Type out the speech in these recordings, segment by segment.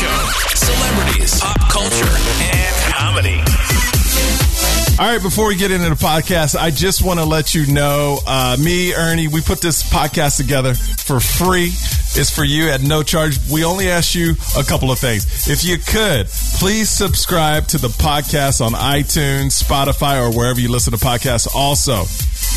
show, celebrities, pop culture, and comedy. All right, before we get into the podcast, I just want to let you know, me, Ernie, we put this podcast together for free. It's for you at no charge. We only ask you a couple of things. If you could, please subscribe to the podcast on iTunes, Spotify, or wherever you listen to podcasts. Also,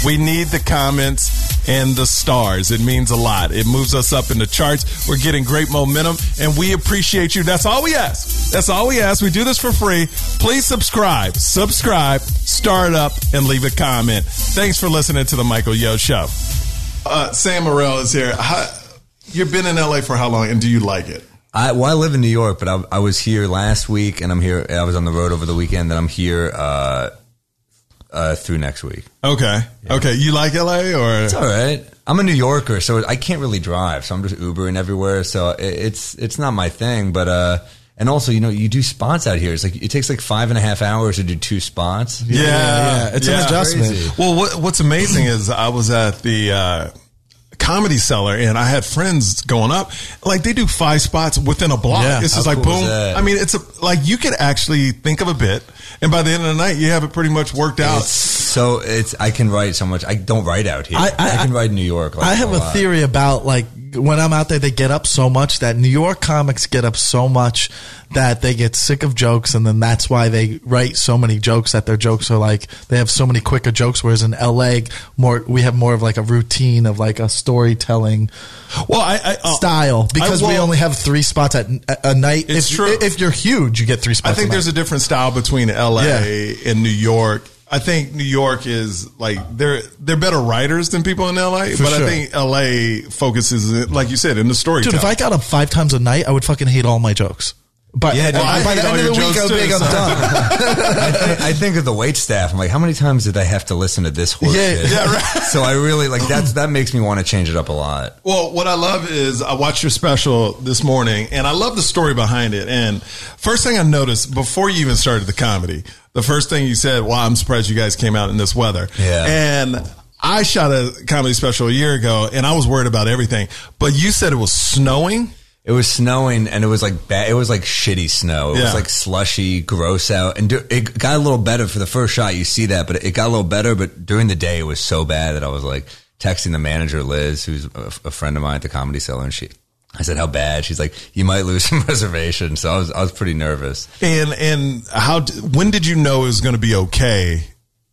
we need the comments and the stars. It means a lot. It moves us up in the charts. We're getting great momentum, and we appreciate you. That's all we ask. That's all we ask. We do this for free. Please subscribe. Subscribe, start up, and leave a comment. Thanks for listening to the Michael Yo Show. Sam Morril is here. You've been in L.A. for how long, and do you like it? I live in New York, but I was here last week, and I'm here. I was on the road over the weekend, and I'm here through next week. Okay. Yeah. Okay. You like L.A. or? It's all right. I'm a New Yorker, so I can't really drive, so I'm just Ubering everywhere. So it's not my thing, but and also, you know, you do spots out here. It's like it takes like 5.5 hours to do 2 spots. Yeah, yeah. It's an adjustment. Crazy. Well, what's amazing is I was at the Comedy Cellar, and I had friends going up, like they do 5 spots within a block. Yeah, it's just like, cool, boom. I mean, it's like you could actually think of a bit, and by the end of the night, you have it pretty much worked out. I can write so much. I don't write out here. I can write in New York. Like, I have a theory about, like, when I'm out there, they get up so much that New York comics get up so much that they get sick of jokes, and then that's why they write so many jokes, that their jokes are like, they have so many quicker jokes, whereas in LA, we have more of like a routine of like a storytelling style, because we only have 3 spots at a night. It's true. If you're huge, you get 3 spots. I think there's a different style between LA and New York. I think New York is like they're better writers than people in LA, I think LA focuses, like you said, in the storytelling. Dude, if I got up 5 times a night, I would fucking hate all my jokes. But yeah, by the end of the week, I'm big, I'm done. I think of the wait staff. I'm like, how many times did I have to listen to this horse shit? Yeah, right. So I really like that makes me want to change it up a lot. Well, what I love is I watched your special this morning, and I love the story behind it. And first thing I noticed before you even started the comedy, the first thing you said, "Wow, I'm surprised you guys came out in this weather." Yeah. And I shot a comedy special a year ago, and I was worried about everything. But you said it was snowing. It was snowing, and it was like bad. It was like shitty snow. It was like slushy, gross out. And it got a little better for the first shot. You see that, but it got a little better. But during the day, it was so bad that I was like texting the manager, Liz, who's a friend of mine at the Comedy Cellar, and I said, "How bad?" She's like, "You might lose some reservations." So I was pretty nervous. And when did you know it was going to be okay?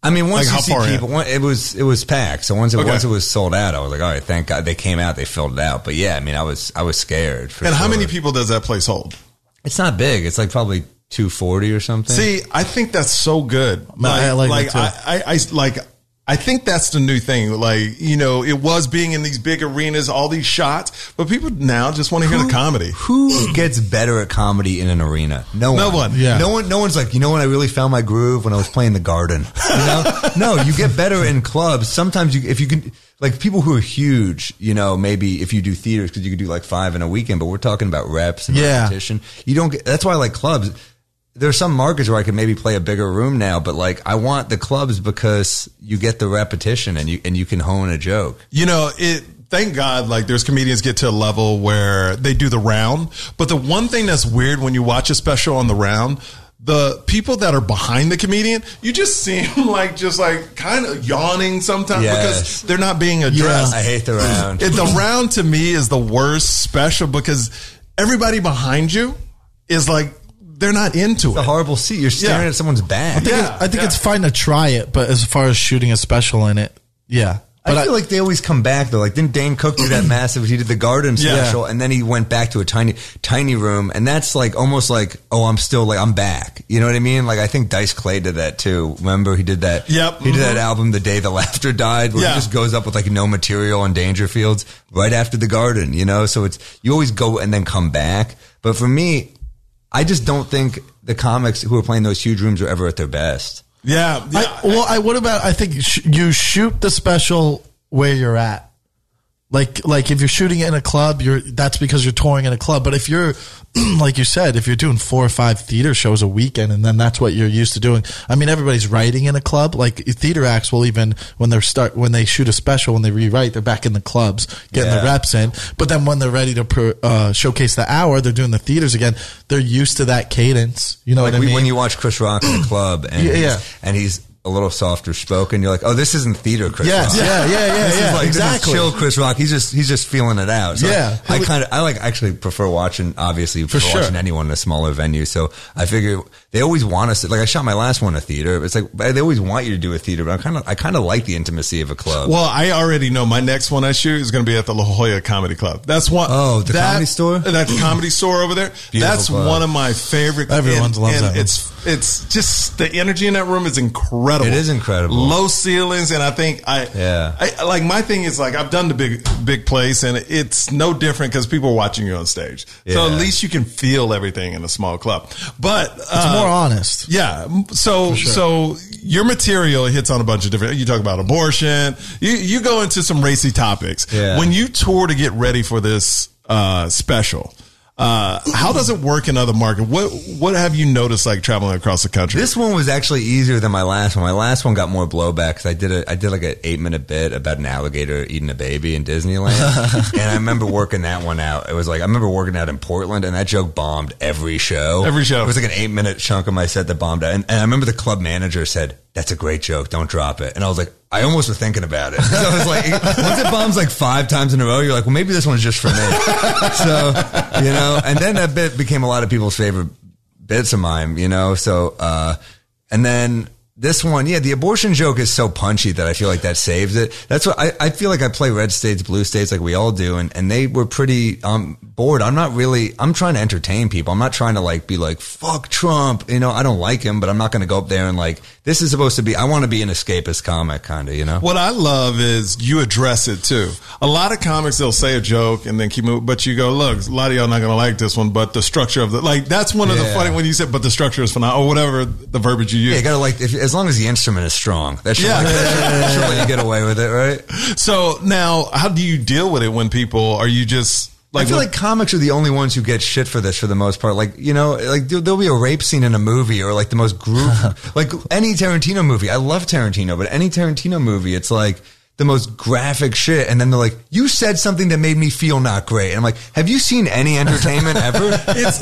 I mean, once you see people, it was packed. So once it was sold out, I was like, all right, thank God they came out, they filled it out. But yeah, I mean, I was scared. And how many people does that place hold? It's not big. It's like probably 240 or something. See, I think that's so good. I think that's the new thing. Like, you know, it was being in these big arenas, all these shots, but people now just want to hear the comedy. Who gets better at comedy in an arena? No one. No one. Yeah. No one's like, you know when I really found my groove? When I was playing the Garden. You know? No, you get better in clubs. Sometimes if you can, like people who are huge, you know, maybe if you do theaters, because you could do like 5 in a weekend, but we're talking about reps and repetition. You don't get, that's why I like clubs. There's some markets where I could maybe play a bigger room now, but like I want the clubs because you get the repetition and you can hone a joke. You know, thank God, like there's comedians get to a level where they do the round, but the one thing that's weird when you watch a special on the round, the people that are behind the comedian, you just see them like kind of yawning sometimes because they're not being addressed. Yeah, I hate the round. The round to me is the worst special because everybody behind you is like, they're not into it. It's a horrible seat. You're staring at someone's back. I think it's fine to try it, but as far as shooting a special in it, But I feel like they always come back, though. Like, didn't Dane Cook do that massive? He did the Garden special, and then he went back to a tiny, tiny room, and that's like almost like, oh, I'm still like I'm back. You know what I mean? Like I think Dice Clay did that too. Remember he did that? Yep. He did that album, The Day the Laughter Died, where he just goes up with like no material on Dangerfields right after the Garden. You know, so it's you always go and then come back. But for me, I just don't think the comics who are playing those huge rooms are ever at their best. I think you shoot the special where you're at. Like if you're shooting in a club, that's because you're touring in a club. But if you're, like you said, if you're doing 4 or 5 theater shows a weekend and then that's what you're used to doing. I mean, everybody's writing in a club. Like theater acts will even, when they shoot a special, when they rewrite, they're back in the clubs, getting the reps in. But then when they're ready to showcase the hour, they're doing the theaters again. They're used to that cadence. You know what I mean? When you watch Chris Rock in a club and he's a little softer spoken, you're like, oh, this isn't theater Chris Rock. Yeah. This is like, exactly. This is chill Chris Rock. He's just feeling it out. So yeah. Like, I actually prefer watching, obviously, watching anyone in a smaller venue. So I figure they always want us to, like, I shot my last one in a theater. It's like, they always want you to do a theater, but I kind of like the intimacy of a club. Well, I already know my next one I shoot is going to be at the La Jolla Comedy Club. That's one. Oh, the Comedy Store? That's Comedy Store over there. Beautiful That's club. One of my favorite. Everyone loves that. It's just the energy in that room is incredible. It is incredible. Low ceilings, and I think I like, my thing is, like, I've done the big place, and it's no different because people are watching you on stage. Yeah. So at least you can feel everything in a small club. But it's more honest. Yeah. So so your material hits on a bunch of different. You talk about abortion. You go into some racy topics. Yeah. When you tour to get ready for this special. How does it work in other markets? What have you noticed, like, traveling across the country? This one was actually easier than my last one. My last one got more blowback because I did like an 8-minute bit about an alligator eating a baby in Disneyland. And I remember working that one out. It was like, I remember working out in Portland, and that joke bombed every show. It was like an 8-minute chunk of my set that bombed out. And I remember the club manager said, that's a great joke, don't drop it. And I was like, I almost was thinking about it. So I was like, once it bombs like 5 times in a row, you're like, well, maybe this one's just for me. So, you know, and then that bit became a lot of people's favorite bits of mine, you know? So, and then this one, the abortion joke is so punchy that I feel like that saves it. That's what I feel like. I play red states, blue states, like we all do. And they were pretty, bored. I'm trying to entertain people. I'm not trying to, like, be like, fuck Trump. You know, I don't like him, but I'm not going to go up there and, like, this is supposed to be, I want to be an escapist comic, kind of, you know? What I love is you address it, too. A lot of comics, they'll say a joke and then keep moving, but you go, look, a lot of y'all not going to like this one, but the structure of the, like, that's one of the funny, when you said, but the structure is phenomenal, or whatever the verbiage you use. Yeah, you got to, like, as long as the instrument is strong, that's you get away with it, right? So now, how do you deal with it when people, are you just... Like, I feel like comics are the only ones who get shit for this for the most part. Like, you know, like there'll be a rape scene in a movie, or like the most groove, like any Tarantino movie. I love Tarantino, but any Tarantino movie, it's like the most graphic shit. And then they're like, you said something that made me feel not great. And I'm like, have you seen any entertainment ever?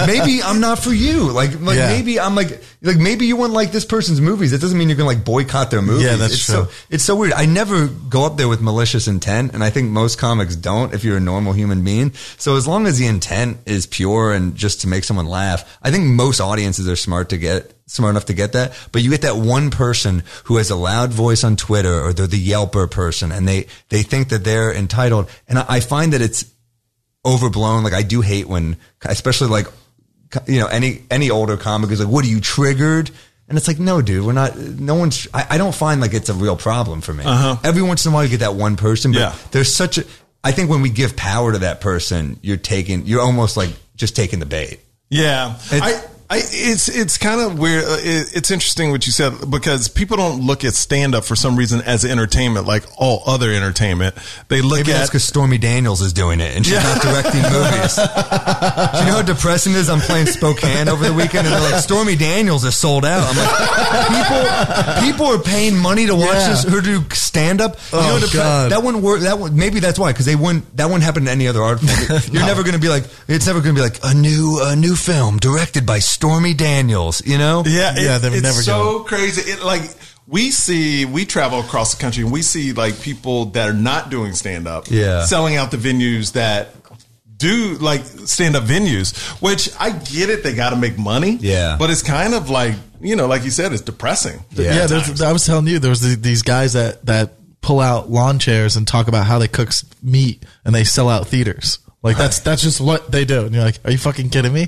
Maybe I'm not for you. Maybe I'm like, maybe you wouldn't like this person's movies. That doesn't mean you're going to, like, boycott their movies. Yeah, that's true. It's so weird. I never go up there with malicious intent. And I think most comics don't, if you're a normal human being. So as long as the intent is pure and just to make someone laugh, I think most audiences are smart enough to get that. But you get that one person who has a loud voice on Twitter, or they're the Yelper person, and they think that they're entitled. And I find that it's overblown. Like, I do hate when, especially, like, you know, any older comic is like, what are you, triggered? And it's like, no, dude, we're not, no one's, I don't find like it's a real problem for me. Every once in a while you get that one person, but there's such a, I think when we give power to that person, you're almost like just taking the bait. Yeah. It's kind of weird. It's interesting what you said, because people don't look at stand up for some reason as entertainment, like all other entertainment. They look Maybe that's because Stormy Daniels is doing it and she's not directing movies. Do you know how depressing it is? I'm playing Spokane over the weekend and they're like, Stormy Daniels is sold out. I'm like, people are paying money to watch this, or do stand up. God. That wouldn't work. That one, maybe that's why, because that wouldn't happen to any other art form. You're never going to be like, it's never going to be like a new film directed by Stormy Daniels, you know? Yeah, it's so crazy. It, like, we travel across the country and we see, like, people that are not doing stand-up selling out the venues that do, like, stand-up venues, which I get it. They got to make money. Yeah. But it's kind of like, you know, like you said, it's depressing. I was telling you, there was these guys that pull out lawn chairs and talk about how they cook meat and they sell out theaters. Like, that's just what they do. And you're like, are you fucking kidding me?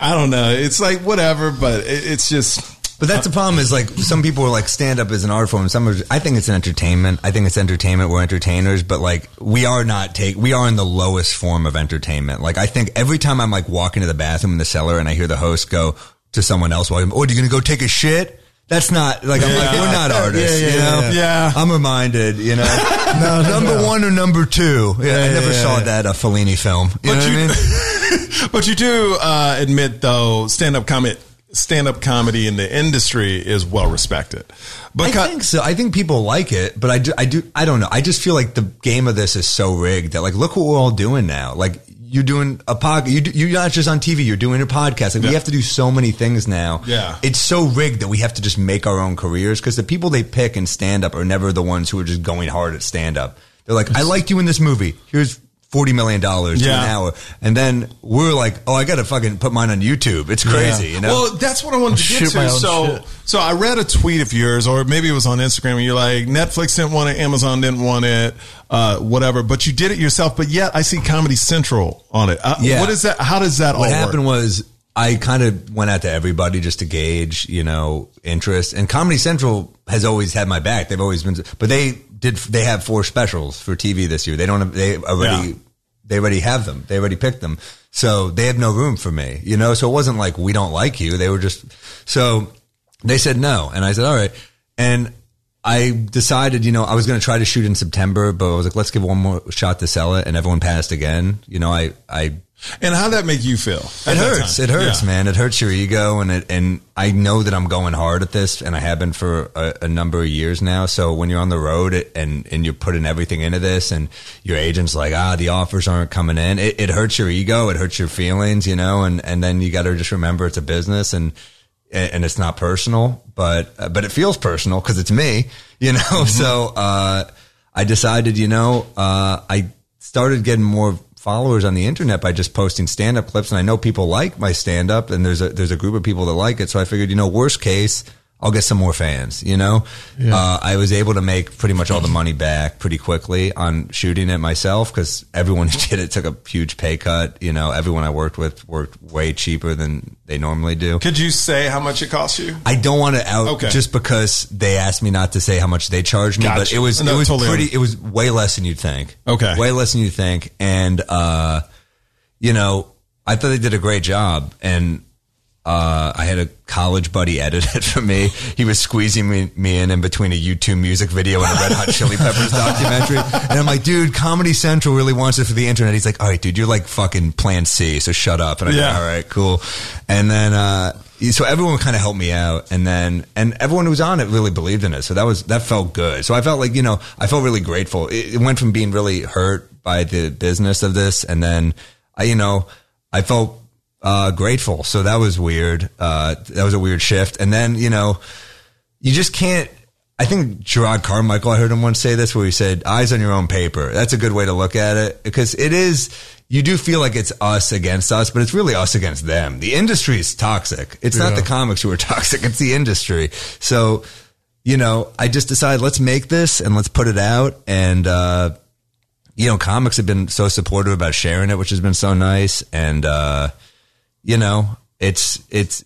I don't know. It's like, whatever, but it's just... But that's the problem, is like, some people are like, stand-up is an art form. Some are, I think it's an entertainment. I think it's entertainment. We're entertainers, but like, we are in the lowest form of entertainment. Like, I think every time I'm like walking to the bathroom in the cellar and I hear the host go to someone else, while I'm, oh, are you going to go take a shit? That's not like, I'm like, we're not artists, you know? Yeah. I'm reminded, you know? No, number one or number two. Yeah, I never saw that Fellini film. You know what I mean? But you do admit, though, stand-up comedy in the industry is well respected. Because I think so. I think people like it, but I don't know. I just feel like the game of this is so rigged that, like, look what we're all doing now. Like, you're doing a podcast. You're not just on TV. You're doing a podcast. Like, we have to do so many things now. Yeah. It's so rigged that we have to just make our own careers because the people they pick in stand-up are never the ones who are just going hard at stand-up. They're like, I liked you in this movie. Here's $40 million an hour. And then we're like, oh, I got to fucking put mine on YouTube. It's crazy. Yeah. You know? Well, that's what I wanted to get to. So I read a tweet of yours, or maybe it was on Instagram, and you're like, Netflix didn't want it, Amazon didn't want it, whatever, but you did it yourself. But yet I see Comedy Central on it. What is that? How does that all work? What happened was I kind of went out to everybody just to gauge, you know, interest. And Comedy Central has always had my back. They've always been, but they have 4 specials for TV this year. They don't have, they already have them. They already picked them. So they have no room for me, you know? So it wasn't like, we don't like you. They were just, so they said no. And I said, all right. And I decided, you know, I was going to try to shoot in September, but I was like, let's give one more shot to sell it. And everyone passed again. You know, and how'd that make you feel? It hurts, man. It hurts your ego. And I know that I'm going hard at this, and I have been for a number of years now. So when you're on the road and you're putting everything into this and your agent's like, the offers aren't coming in, it hurts your ego. It hurts your feelings, you know, and then you got to just remember it's a business and it's not personal, but it feels personal because it's me, you know? Mm-hmm. So, I decided, you know, I started getting more followers on the internet by just posting stand-up clips, and I know people like my stand-up, and there's a group of people that like it, so I figured, you know, worst case, I'll get some more fans, you know? Yeah. I was able to make pretty much all the money back pretty quickly on shooting it myself, because everyone who did it took a huge pay cut, you know? Everyone I worked with worked way cheaper than they normally do. Could you say how much it cost you? I don't want to out, just because they asked me not to say how much they charged me, but it was way less than you'd think. Okay. Way less than you'd think, and, you know, I thought they did a great job, and I had a college buddy edit it for me. He was squeezing me in between a U2 music video and a Red Hot Chili Peppers documentary. And I'm like, dude, Comedy Central really wants it for the internet. He's like, all right, dude, you're like fucking plan C, so shut up. And I'm like, all right, cool. And then, so everyone kind of helped me out. And everyone who was on it really believed in it. So that felt good. So I felt like, you know, I felt really grateful. It went from being really hurt by the business of this. And then I felt grateful. So that was weird. That was a weird shift. And then, you know, you just can't, I think Gerard Carmichael, I heard him once say this, where he said, eyes on your own paper. That's a good way to look at it, because it is, you do feel like it's us against us, but it's really us against them. The industry is toxic. It's not the comics who are toxic. It's the industry. So, you know, I just decided, let's make this and let's put it out. And, you know, comics have been so supportive about sharing it, which has been so nice. And, you know, it's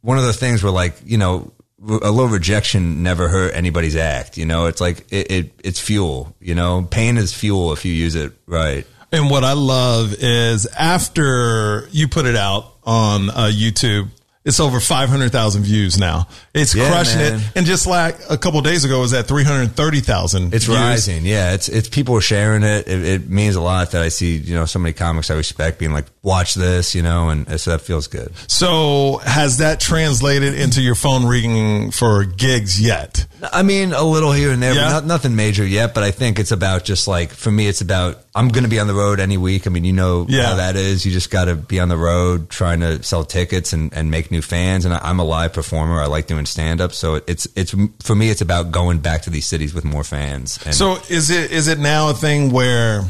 one of those things where, like, you know, a little rejection never hurt anybody's act. You know, it's like it's fuel. You know, pain is fuel if you use it right. And what I love is after you put it out on YouTube, it's over 500,000 views now. It's crushing it. And just like a couple of days ago, it was at 330,000. It's views. Rising. Yeah. It's people are sharing it. It means a lot that I see, you know, so many comics I respect being like, watch this, you know, and so that feels good. So has that translated into your phone ringing for gigs yet? I mean, a little here and there, but nothing major yet. But I think it's about just like, for me, it's about, I'm going to be on the road any week. I mean, you know how that is. You just got to be on the road trying to sell tickets and make new fans. And I'm a live performer. I like doing stand-up. So it's for me, it's about going back to these cities with more fans. And so is it now a thing where,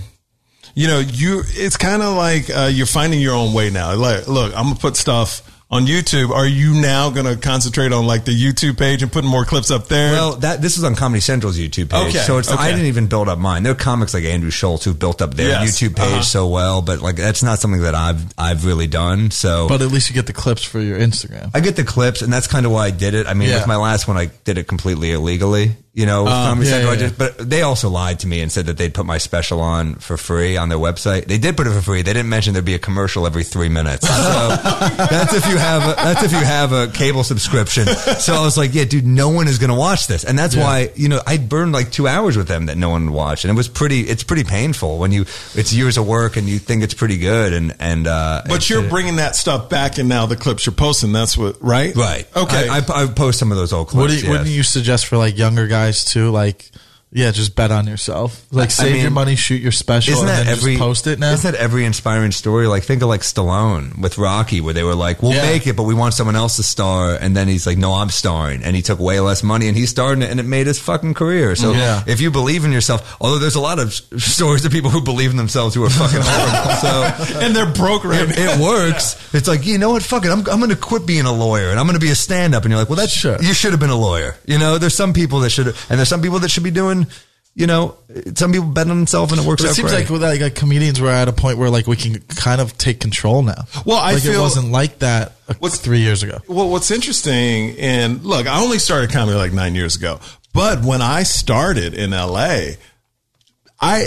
you know, it's kind of like you're finding your own way now. Like, look, I'm going to put stuff on YouTube. Are you now going to concentrate on like the YouTube page and putting more clips up there? Well, this is on Comedy Central's YouTube page. Okay, so I didn't even build up mine. There are comics like Andrew Schultz who built up their YouTube page so well, but like that's not something that I've really done. So, but at least you get the clips for your Instagram. I get the clips, and that's kind of why I did it. I mean, with my last one, I did it completely illegally. you know, Comedy Central. Yeah, yeah. But they also lied to me and said that they'd put my special on for free on their website. They did put it for free. They didn't mention there'd be a commercial every 3 minutes. So that's if you have a cable subscription. So I was like, yeah, dude, no one is going to watch this. And that's why, you know, I burned like 2 hours with them that no one watched. And it was it's pretty painful when it's years of work and you think it's pretty good. But you're bringing that stuff back, and now the clips you're posting, that's what, right? Right. Okay. I post some of those old clips. Wouldn't you suggest for like younger guys too, like, yeah, just bet on yourself. Like, save your money, shoot your special, and then just post it now. Isn't that every inspiring story? Like, think of like Stallone with Rocky, where they were like, we'll make it, but we want someone else to star. And then he's like, no, I'm starring. And he took way less money, and he starred in it, and it made his fucking career. So if you believe in yourself, although there's a lot of stories of people who believe in themselves who are fucking horrible. So, and they're broke right now. It works. It's like, you know what? Fuck it. I'm going to quit being a lawyer, and I'm going to be a stand-up. And you're like, well, you should have been a lawyer. You know, there's some people that should have, and there's some people that should be doing, you know, some people bet on themselves and it works out. It seems like comedians were at a point where like we can kind of take control now. Well, I feel it wasn't like that 3 years ago. Well, what's interesting, and look, I only started comedy like 9 years ago, but when I started in LA, I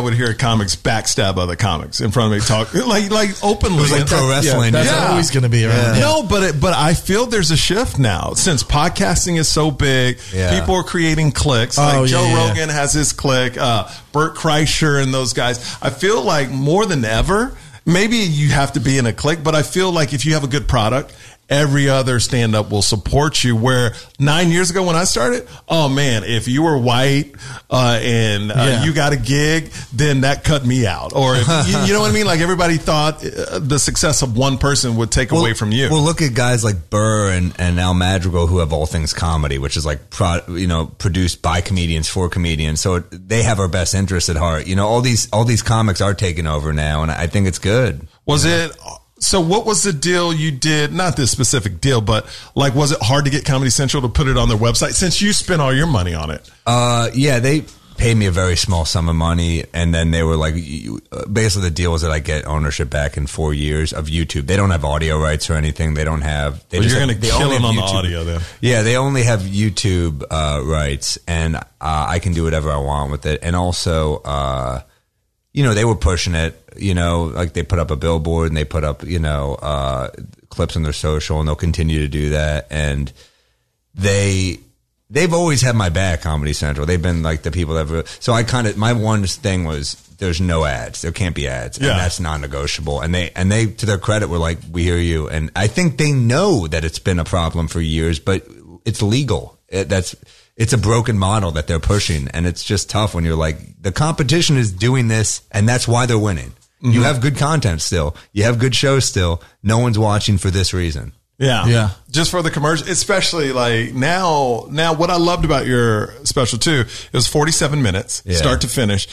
would hear comics backstab other comics in front of me, talk like openly. It was like pro wrestling. That's always going to be around. Yeah. No, but I feel there's a shift now since podcasting is so big. Yeah. People are creating cliques. Joe Rogan has his clique. Bert Kreischer and those guys. I feel like more than ever, maybe you have to be in a clique, but I feel like if you have a good product, every other stand-up will support you, where 9 years ago when I started, oh, man, if you were white and you got a gig, then that cut me out. Or, you know what I mean? Like, everybody thought the success of one person would take away from you. Well, look at guys like Burr and Al Madrigal, who have All Things Comedy, which is, like, produced by comedians for comedians. So they have our best interests at heart. You know, all these comics are taking over now, and I think it's good. So what was the deal you did? Not this specific deal, but like, was it hard to get Comedy Central to put it on their website since you spent all your money on it? Yeah, they paid me a very small sum of money, and then they were like, basically the deal was that I get ownership back in 4 years of YouTube. They don't have audio rights or anything. They don't have. You're going to kill them on the audio then. Yeah, they only have YouTube rights, and I can do whatever I want with it, and also. You know, they were pushing it, you know, like they put up a billboard and they put up, you know, clips on their social, and they'll continue to do that. And they've always had my back, Comedy Central. They've been like the people that really, so I kind of, my one thing was there's no ads. There can't be ads. Yeah. And that's non-negotiable. And they, to their credit, were like, we hear you. And I think they know that it's been a problem for years, but it's legal. It's a broken model that they're pushing, and it's just tough when you're like, the competition is doing this, and that's why they're winning. Mm-hmm. You have good content still. You have good shows still. No one's watching for this reason. Yeah. Just for the commercial, especially like now what I loved about your special too, it was 47 minutes, start to finish.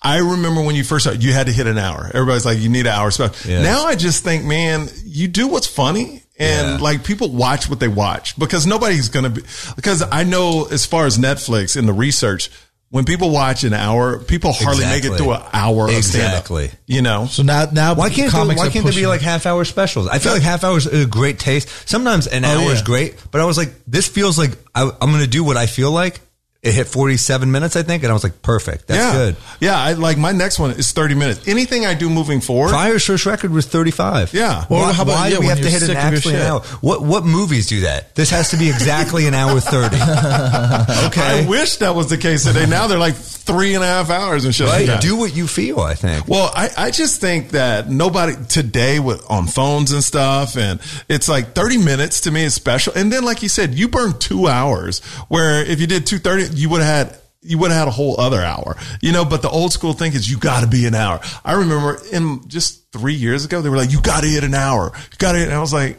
I remember when you first started, you had to hit an hour. Everybody's like, you need an hour special. Yeah. Now I just think, man, you do what's funny. And like, people watch what they watch, because because I know, as far as Netflix and the research, when people watch an hour, people hardly make it through an hour of stand-up. Exactly. You know? So now why can't there be like half-hour specials? I feel like half-hours is a great taste. Sometimes an hour is great, but I was like, this feels like I'm going to do what I feel like. It hit 47 minutes, I think, and I was like, perfect. That's good. Yeah, I like, my next one is 30 minutes. Anything I do moving forward. Prior first record was 35. Yeah. Well, why, how about, why do we have to hit an actually an hour? What movies do that? This has to be exactly an hour 30. Okay. I wish that was the case today. Now they're like 3.5 hours and shit. Right. Like, do what you feel, I think. Well, I just think that nobody today on phones and stuff, and it's like 30 minutes to me is special. And then, like you said, you burn 2 hours, where if you did 2:30, you would have had a whole other hour, you know. But the old school thing is you got to be an hour. I remember in just 3 years ago, they were like, you got to hit an hour. You got to hit. And I was like,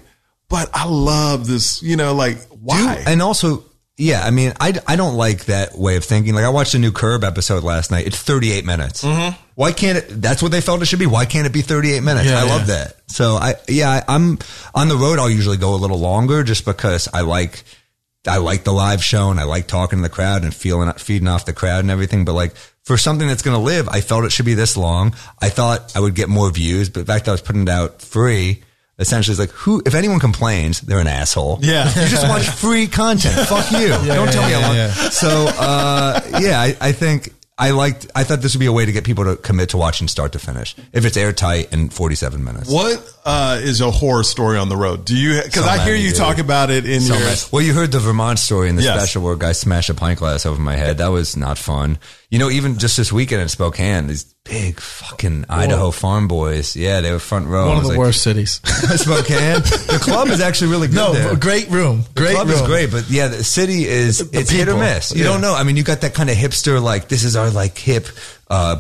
but I love this, you know, like, why? And also, yeah, I mean, I don't like that way of thinking. Like, I watched a new Curb episode last night. It's 38 minutes. Mm-hmm. Why can't it? That's what they felt it should be. Why can't it be 38 minutes? Yeah, I love that. So I'm on the road. I'll usually go a little longer just because I like the live show, and I like talking to the crowd and feeding off the crowd and everything. But like, for something that's going to live, I felt it should be this long. I thought I would get more views, but the fact that I was putting it out free, essentially is like, who, if anyone complains, they're an asshole. Yeah. You just watch free content. Fuck you. Yeah, Don't tell me how long. Yeah. So, I thought this would be a way to get people to commit to watching start to finish if it's airtight and 47 minutes. What is a horror story on the road? Do you, because I hear you talk about it in your... Well, you heard the Vermont story in the special where a guy smashed a pint glass over my head. That was not fun. You know, even just this weekend in Spokane, these big fucking Idaho farm boys. Yeah, they were front row. One of the worst cities. Spokane. The club is actually really good there. Great room. The club is great, but yeah, the city is, it's hit or miss. You don't know. I mean, you got that kind of hipster, like, this is our like hip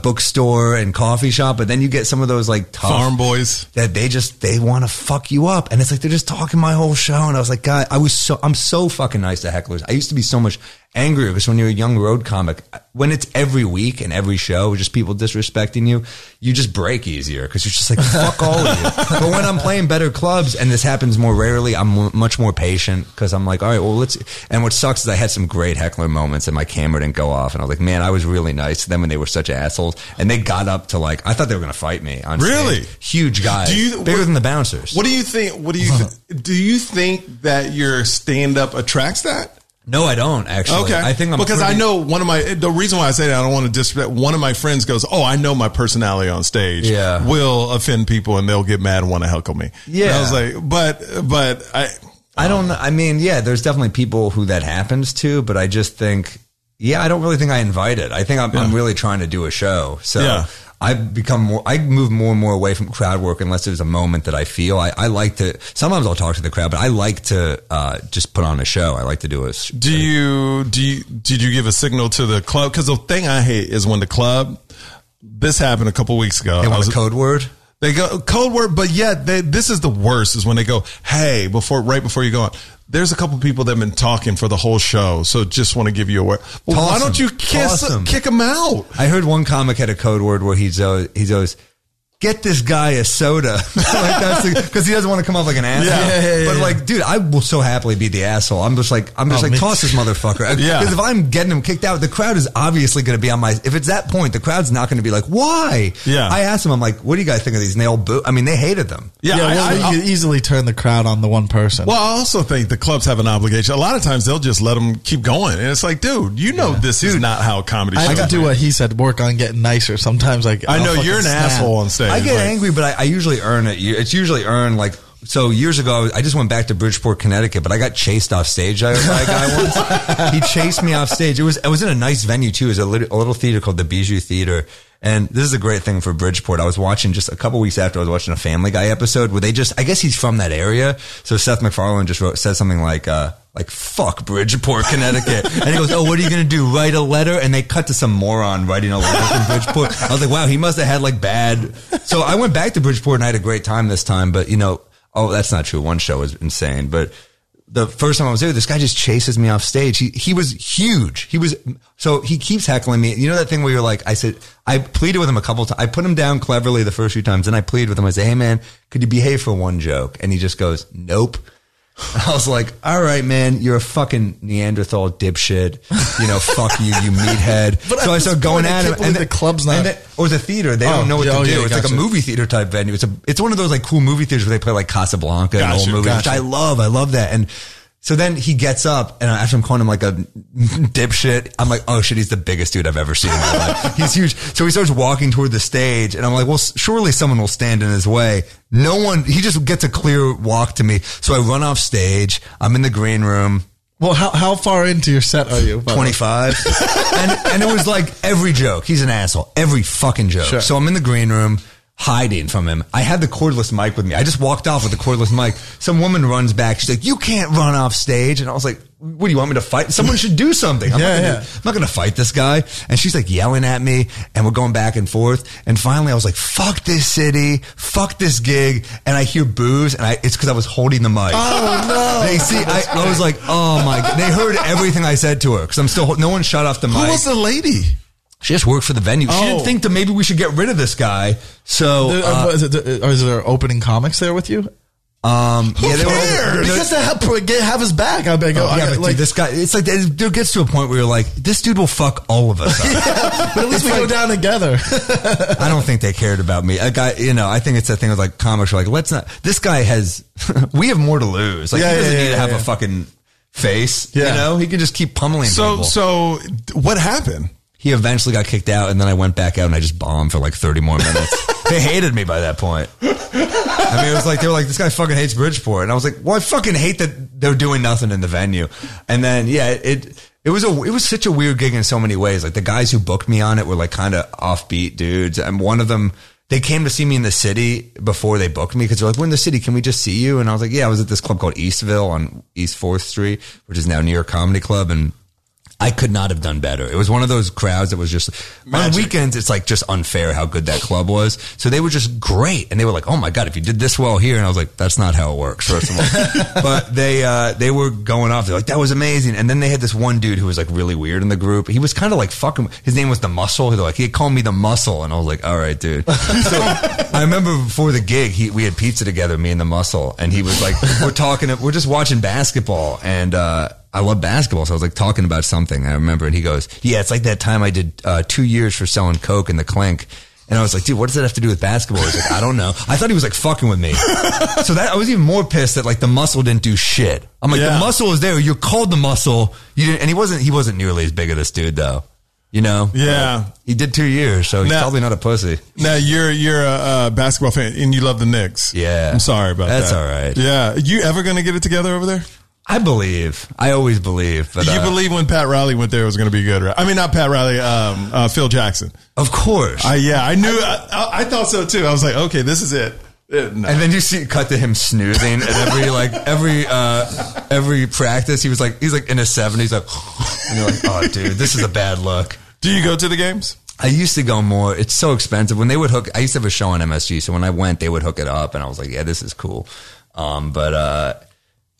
bookstore and coffee shop, but then you get some of those like tough farm boys that they want to fuck you up. And it's like, they're just talking my whole show. And I was like, God, I'm so fucking nice to hecklers. I used to be so much angrier because when you're a young road comic, when it's every week and every show, just people disrespecting you, you just break easier because you're just like, fuck all of you. But when I'm playing better clubs, and this happens more rarely, I'm much more patient because I'm like, all right, well, let's. And what sucks is I had some great heckler moments and my camera didn't go off. And I was like, man, I was really nice to them when they were such assholes. And they got up to like, I thought they were going to fight me. On really? Stage. Huge guys. Bigger than the bouncers. What do you think? Do you think that your stand up attracts that? No, I don't actually. Okay. I think I know the reason why I say that, I don't want to disrespect. One of my friends goes, oh, I know my personality on stage will offend people and they'll get mad and want to heckle me. Yeah. And I was like, but I don't know. I mean, yeah, there's definitely people who that happens to, but I just think, I don't really think I invite it. I think I'm really trying to do a show. So I move more and more away from crowd work unless there's a moment that I feel. I like to, sometimes I'll talk to the crowd, but I like to just put on a show. I like to do a show. Did you give a signal to the club? Because the thing I hate is when the club, this happened a couple weeks ago. They want a code word? They go, code word, but this is the worst, is when they go, hey, right before you go on. There's a couple people that have been talking for the whole show, so just want to give you a word. Well, why don't you kick them out? I heard one comic had a code word where he's always get this guy a soda because he doesn't want to come off like an asshole. Yeah. Like, dude, I will so happily be the asshole. I'm just like toss this motherfucker. Because if I'm getting him kicked out, the crowd is obviously going to be on my. If it's that point, the crowd's not going to be like, why? Yeah. I asked him, I'm like, what do you guys think of these? And they all boo. I mean, they hated them. Yeah. You could easily turn the crowd on the one person. Well, I also think the clubs have an obligation. A lot of times they'll just let them keep going, and it's like, dude, you know, this is not how comedy. I got to do what he said. Work on getting nicer. Sometimes, like, I know you're an asshole on stage. I get angry, but I usually earn it. It's usually earned. Like, so years ago, I just went back to Bridgeport, Connecticut, but I got chased off stage by a guy once. He chased me off stage. I was in a nice venue too. It was a little theater called the Bijou Theater. And this is a great thing for Bridgeport. I was watching just a couple weeks after I was watching a Family Guy episode where they just, I guess he's from that area. So Seth MacFarlane just said something like fuck Bridgeport, Connecticut. And he goes, oh, what are you going to do? Write a letter? And they cut to some moron writing a letter from Bridgeport. I was like, wow, he must have had like bad. So I went back to Bridgeport and I had a great time this time, but you know, oh, that's not true. One show was insane, but the first time I was there, this guy just chases me off stage. He was huge. So he keeps heckling me. You know that thing where you're like, I said, I pleaded with him a couple times. I put him down cleverly the first few times. Then I pleaded with him. I said, hey man, could you behave for one joke? And he just goes, nope. And I was like, all right, man, you're a fucking Neanderthal dipshit. You know, fuck you, you meathead. So I started going at him. And the club's not... Or the theater. They don't know what to do. Yeah, it's like a movie theater type venue. It's one of those like cool movie theaters where they play like Casablanca and old movies, which I love. I love that. And so then he gets up, and after I'm calling him like a dipshit, I'm like, oh shit, he's the biggest dude I've ever seen in my life. He's huge. So he starts walking toward the stage, and I'm like, well, surely someone will stand in his way. No one, he just gets a clear walk to me. So I run off stage. I'm in the green room. Well, how far into your set are you? 25. And it was like every joke. He's an asshole. Every fucking joke. Sure. So I'm in the green room, hiding from him. I had the cordless mic with me. I just walked off with the cordless mic. Some woman runs back. She's like, you can't run off stage. And I was like, what do you want me to fight? Someone should do something. I'm not going to fight this guy. And she's like yelling at me and we're going back and forth. And finally I was like, fuck this city. Fuck this gig. And I hear boos and it's cause I was holding the mic. Oh no. They see, I was like, oh my God. They heard everything I said to her. Cause I'm still, no one shut off the mic. Who was the lady? She just worked for the venue. Oh. She didn't think that maybe we should get rid of this guy. So, is there opening comics there with you? Who cares? Because to have his back, I beg. Dude, this guy. It's like it gets to a point where you're like, this dude will fuck all of us up. Yeah, but at least we go down together. I don't think they cared about me. I think it's that thing with like comics. Like, let's not. This guy has. We have more to lose. Like, he doesn't need to have a fucking face. Yeah. You know, he can just keep pummeling people. So what happened? He eventually got kicked out, and then I went back out and I just bombed for like 30 more minutes. They hated me by that point. I mean, it was like, they were like, this guy fucking hates Bridgeport. And I was like, well, I fucking hate that they're doing nothing in the venue. And then, yeah, it was such a weird gig in so many ways. Like the guys who booked me on it were like kind of offbeat dudes. And one of them, they came to see me in the city before they booked me because they're like, we're in the city. Can we just see you? And I was like, yeah, I was at this club called Eastville on East 4th Street, which is now near Comedy Club. And I could not have done better. It was one of those crowds that was just magic. On weekends, it's like just unfair how good that club was. So they were just great. And they were like, oh my God, if you did this well here. And I was like, that's not how it works, first of all. But they were going off. They're like, that was amazing. And then they had this one dude who was like really weird in the group. He was kind of like fucking, his name was The Muscle. They're like, he called me The Muscle. And I was like, all right, dude. So I remember before the gig, we had pizza together, me and The Muscle. And he was like, we're just watching basketball. And, I love basketball, so I was like talking about something. I remember, and he goes, yeah, it's like that time I did 2 years for selling coke in the clink. And I was like, dude, what does that have to do with basketball? He's like, I don't know. I thought he was like fucking with me. So I was even more pissed that like The Muscle didn't do shit. I'm like, The Muscle was there. You're called The Muscle. You didn't, and he wasn't nearly as big of this dude though. You know? Yeah. He did 2 years, so he's probably not a pussy. Now, you're a basketball fan, and you love the Knicks. Yeah. I'm sorry about that. That's all right. Yeah. Are you ever going to get it together over there? I always believe. But, you believe when Pat Riley went there it was going to be good, right? I mean, not Pat Riley, Phil Jackson. Of course. I knew. I thought so, too. I was like, okay, this is it. No. And then you see cut to him snoozing at every practice. He's like in his 70s, like, and you're like, oh, dude, this is a bad look. Do you go to the games? I used to go more. It's so expensive. When they would hook, I used to have a show on MSG, so when I went, they would hook it up, and I was like, yeah, this is cool.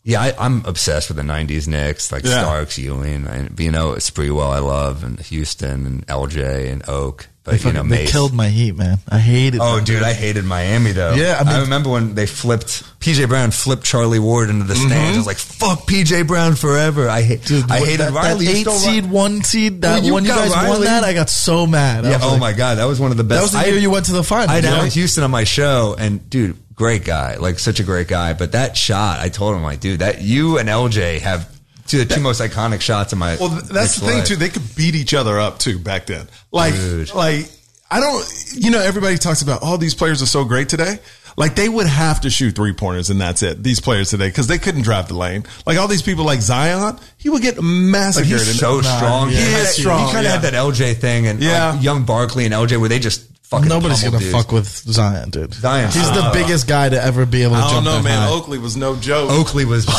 Yeah, I'm obsessed with the 90s Knicks, like Starks, Ewing, and, Sprewell I love, and Houston, and LJ, and Oak. But, Mace. They killed my Heat, man. I hated them. Oh, dude, I hated Miami, though. Yeah, I remember when they PJ Brown flipped Charlie Ward into the stands. I was like, fuck PJ Brown forever. I hated Riley. That 8 seed, 1 seed, that one you guys won that, I got so mad. Yeah, oh my God, that was one of the best. That was the year you went to the finals. I had Houston on my show, and dude, great guy, like such a great guy. But that shot, I told him, like, dude, that you and LJ have the two most iconic shots in my. Well, that's the thing too. They could beat each other up too back then. Like, dude. Like I don't. Everybody talks about all these players are so great today. Like they would have to shoot 3-pointers and that's it. These players today because they couldn't drive the lane. Like all these people, like Zion, he would get massacred. Like he's so strong. Yeah. He kind of had that LJ thing and like young Barkley and LJ where they just. Nobody's gonna fuck with Zion, dude. He's the biggest guy to ever be able to jump. I don't know, man. Oakley was no joke. Oakley was, dude.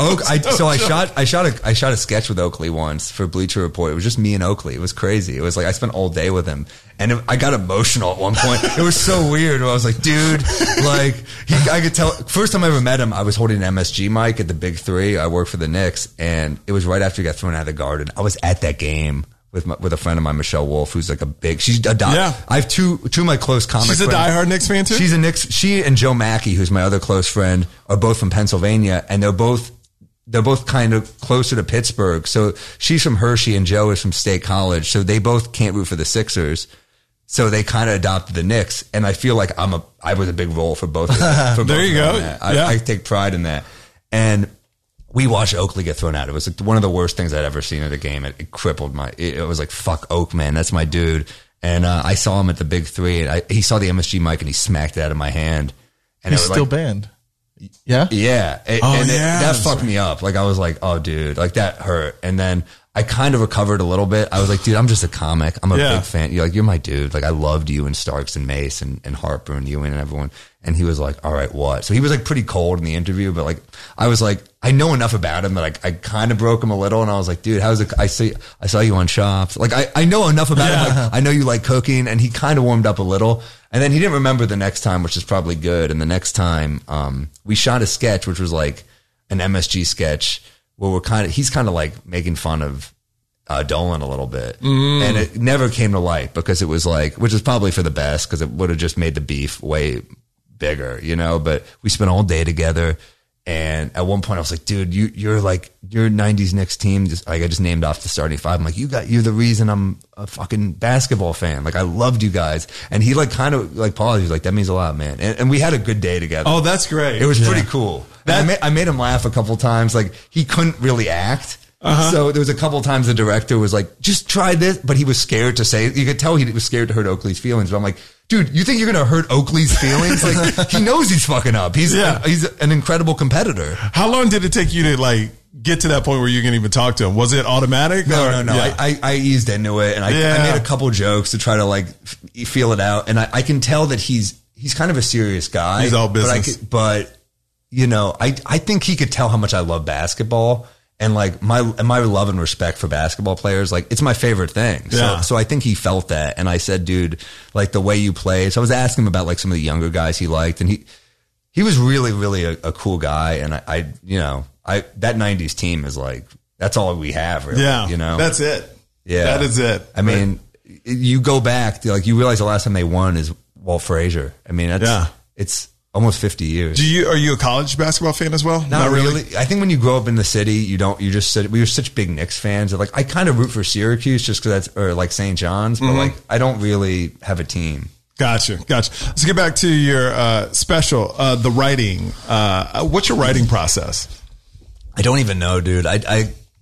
I shot a sketch with Oakley once for Bleacher Report. It was just me and Oakley. It was crazy. It was like I spent all day with him, and I got emotional at one point. It was so weird. I was like, dude, like I could tell. First time I ever met him, I was holding an MSG mic at the Big Three. I worked for the Knicks, and it was right after he got thrown out of the Garden. I was at that game. With a friend of mine, Michelle Wolf, who's like a big, she's a die. Yeah. I have two of my close comic friends. She's a diehard Knicks fan too? She's a Knicks. She and Joe Mackey, who's my other close friend, are both from Pennsylvania, and they're both kind of closer to Pittsburgh. So she's from Hershey and Joe is from State College. So they both can't root for the Sixers. So they kind of adopted the Knicks. And I feel like I was a big role for both of them. There you go. Yeah. I take pride in that. And we watched Oakley get thrown out. It was like one of the worst things I'd ever seen at a game. It crippled my. It was like, fuck Oak, man. That's my dude. And I saw him at the Big Three, and he saw the MSG mic, and he smacked it out of my hand. And he's still like, banned. Yeah, yeah. That fucked me up. Like I was like, oh, dude, like that hurt. And then I kind of recovered a little bit. I was like, dude, I'm just a comic. I'm a big fan. You're like, you're my dude. Like I loved you and Starks and Mace and Harper and Ewing and everyone. And he was like, all right, what? So he was like pretty cold in the interview, but like, I was like, I know enough about him that I kind of broke him a little. And I was like, dude, how's it? I saw you on Shops. Like, I know enough about him. Like, I know you like cooking. And he kind of warmed up a little. And then he didn't remember the next time, which is probably good. And the next time, we shot a sketch, which was like an MSG sketch where he's kind of like making fun of Dolan a little bit. And it never came to light because it was like, which is probably for the best because it would have just made the beef way bigger, you know, but we spent all day together. And at one point I was like, dude, you're like your 90s Knicks team. Just like, I just named off the starting five. I'm like, you're the reason I'm a fucking basketball fan. Like I loved you guys. And he like kind of like paused. He was like, that means a lot, man. And we had a good day together. Oh, that's great. It was pretty cool. I made him laugh a couple times. Like he couldn't really act. Uh-huh. So there was a couple times the director was like, just try this. But he was scared to say, you could tell he was scared to hurt Oakley's feelings. But I'm like, dude, you think you're going to hurt Oakley's feelings? Like he knows he's fucking up. He's an incredible competitor. How long did it take you to like get to that point where you can even talk to him? Was it automatic? No. Yeah. I eased into it and I made a couple jokes to try to like feel it out. And I can tell that he's kind of a serious guy. He's all business. But you know, I think he could tell how much I love basketball. And like my love and respect for basketball players, like it's my favorite thing. Yeah. So I think he felt that. And I said, dude, like the way you play. So I was asking him about like some of the younger guys he liked. And he was really, really a cool guy. And I that 90s team is like, that's all we have really. Yeah. You know, that's it. Yeah. That is it. I mean, you go back to like, you realize the last time they won is Walt Frazier. I mean, it's almost 50 years. Are you a college basketball fan as well? Not really. I think when you grow up in the city, we were such big Knicks fans. Like I kind of root for Syracuse just because or like St. John's, but like I don't really have a team. Gotcha. Let's get back to your special, the writing. What's your writing process? I don't even know, dude.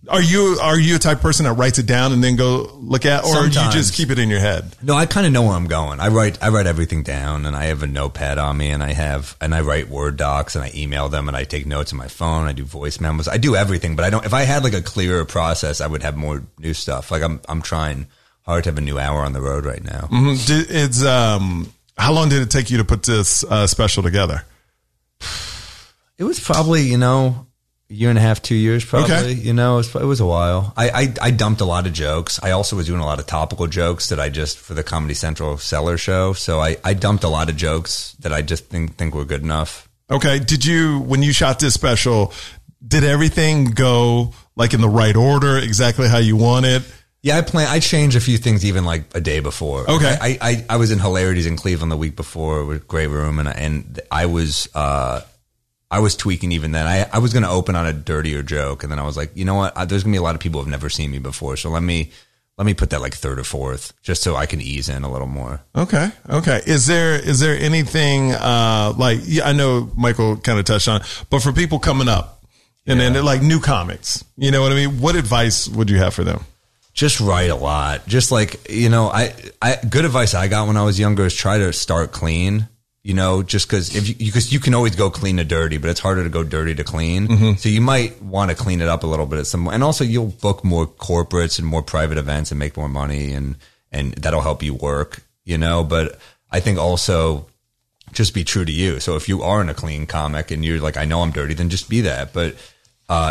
Are you a type of person that writes it down and then go look at, or sometimes. You just keep it in your head? No, I kind of know where I'm going. I write everything down, and I have a notepad on me, and I write Word docs, and I email them, and I take notes on my phone. I do voice memos. I do everything, but I don't. If I had like a clearer process, I would have more new stuff. Like I'm trying hard to have a new hour on the road right now. Mm-hmm. It's how long did it take you to put this special together? It was probably, you know, a year and a half, 2 years probably, okay. You know, it was a while. I dumped a lot of jokes. I also was doing a lot of topical jokes that I just, for the Comedy Central Cellar show. So I dumped a lot of jokes that I just think were good enough. Okay. When you shot this special, did everything go like in the right order, exactly how you want it? Yeah, I changed a few things even like a day before. Okay. I was in Hilarities in Cleveland the week before with Grey Room and I was tweaking even then. I was going to open on a dirtier joke, and then I was like, you know what? There's going to be a lot of people who've never seen me before, so let me put that like third or fourth, just so I can ease in a little more. Okay. Is there anything like I know Michael kind of touched on, but for people coming up and then they're like new comics, you know what I mean? What advice would you have for them? Just write a lot. Just like, you know, I good advice I got when I was younger is try to start clean. You know, just because you can always go clean to dirty, but it's harder to go dirty to clean. Mm-hmm. So you might want to clean it up a little bit at some, and also you'll book more corporates and more private events and make more money, and that'll help you work. You know, but I think also just be true to you. So if you aren't a clean comic and you're like, I know I'm dirty, then just be that. But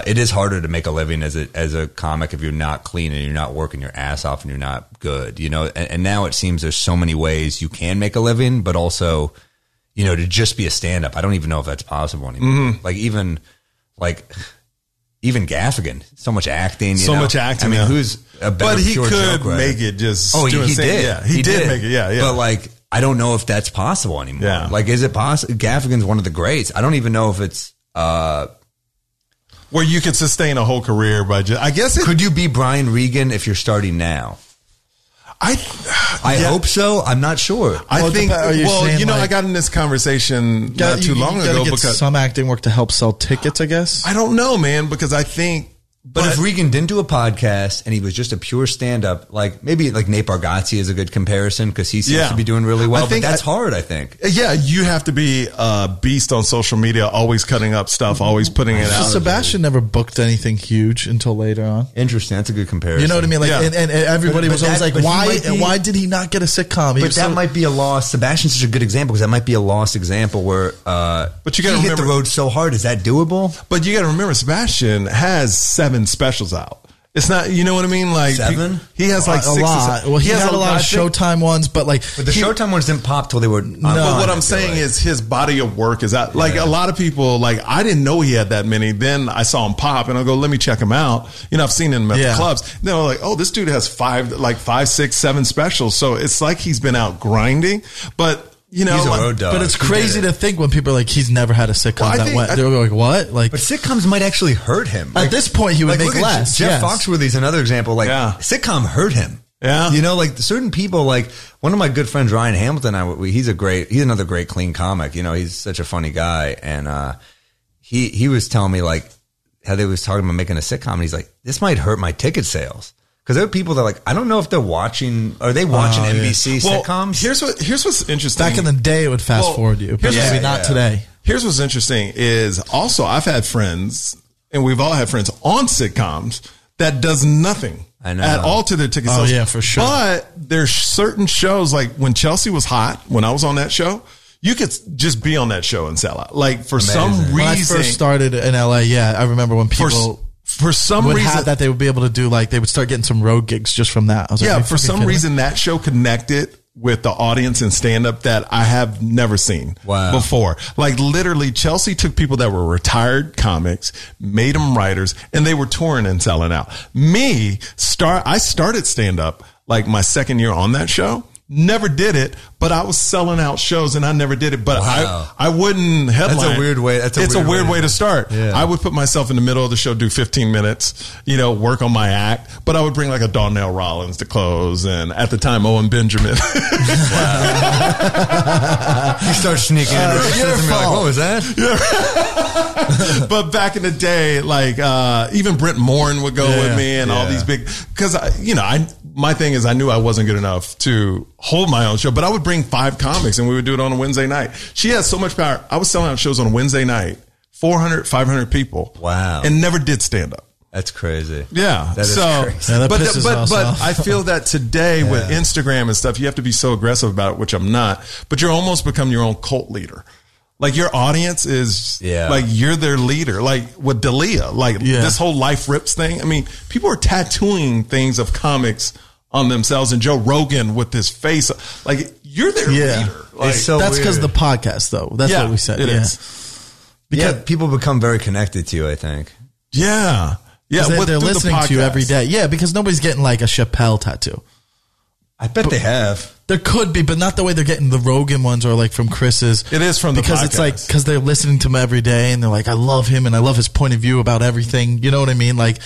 it is harder to make a living as a comic if you're not clean and you're not working your ass off and you're not good. You know, and now it seems there's so many ways you can make a living, but also, you know, to just be a stand-up, I don't even know if that's possible anymore. Mm-hmm. Like even Gaffigan, so much acting. You know? I mean, who's a better pure joke writer? But he could make it just. Oh, he did. Yeah, he did make it. Yeah. But like, I don't know if that's possible anymore. Yeah. Like, is it possible? Gaffigan's one of the greats. I don't even know if it's where you could sustain a whole career by just. I guess could you be Brian Regan if you're starting now? I hope so. I'm not sure. I think I got in this conversation not too long ago because some acting work to help sell tickets, I guess. I don't know, man, because I think. But if Regan didn't do a podcast and he was just a pure stand-up, like maybe like Nate Bargatze is a good comparison because he seems to be doing really well. But that's hard, I think. Yeah, you have to be a beast on social media, always cutting up stuff, always putting it out. Sebastian never booked anything huge until later on. Interesting. That's a good comparison. You know what I mean? Like, and everybody was always like, why did he not get a sitcom? But that might be a lost. Sebastian's such a good example because that might be a lost example where but you gotta remember, hit the road so hard. Is that doable? But you got to remember, Sebastian has 7 specials out. It's not, you know what I mean? Like 7? He has like 6 a lot. Well, he has a lot of Showtime ones, but the Showtime ones didn't pop till they were. No, but what I'm saying is his body of work is out. Like a lot of people, like I didn't know he had that many. Then I saw him pop, and I go, let me check him out. You know, I've seen him at the clubs. They're like, oh, this dude has 5, 6, 7 specials. So it's like he's been out grinding, but. You know, he's a road dog. But it's crazy to think when people are like, he's never had a sitcom that went. They're like, what? Like, but sitcoms might actually hurt him. Like, at this point, he would make less. Jeff Foxworthy's another example. Like, sitcom hurt him. Yeah. You know, like certain people, like one of my good friends, Ryan Hamilton, he's another great clean comic. You know, he's such a funny guy. And he was telling me like how they was talking about making a sitcom. And he's like, this might hurt my ticket sales. Because there are people that are like, I don't know if they're watching. Are they watching NBC sitcoms? Here's what's interesting. Back in the day, it would fast forward you, but maybe not today. Here's what's interesting is also I've had friends, and we've all had friends on sitcoms that does nothing at all to their ticket sales. Oh yeah, for sure. But there's certain shows like when Chelsea was hot, when I was on that show. You could just be on that show and sell out. Like for some reason, when I first started in LA, I remember when people. For some reason that they would be able to do, like they would start getting some road gigs just from that. I was for some reason that show connected with the audience in stand up that I have never seen before. Like literally Chelsea took people that were retired comics, made them writers, and they were touring and selling out. I started stand up like my second year on that show. Never did it, but I was selling out shows and I never did it. But I wouldn't headline. That's a weird way. It's a weird way to start. Yeah. I would put myself in the middle of the show, do 15 minutes, you know, work on my act. But I would bring like a Donnell Rollins to close. And at the time, Owen Benjamin. You start sneaking in. You're like, what was that? Yeah. But back in the day, like even Brent Morin would go with me and all these big, because, my thing is I knew I wasn't good enough to hold my own show, but I would bring 5 comics and we would do it on a Wednesday night. She has so much power. I was selling out shows on a Wednesday night, 400, 500 people. Wow. And never did stand up. That's crazy. Yeah. That is crazy. Yeah, but I feel that today with Instagram and stuff, you have to be so aggressive about it, which I'm not, but you're almost become your own cult leader. Like your audience is like you're their leader. Like with D'Elia, this whole Life Rips thing. I mean, people are tattooing things of comics on themselves, and Joe Rogan with his face, like you're their leader. Like, it's so that's because the podcast, though. That's what we said. It is. Because people become very connected to you. I think. Yeah, yeah. They're listening to you every day. Yeah, because nobody's getting like a Chappelle tattoo. I bet they have. There could be, but not the way they're getting the Rogan ones or like from Chris's. It is from the podcast. It's like, because they're listening to him every day and they're like, I love him and I love his point of view about everything. You know what I mean? Like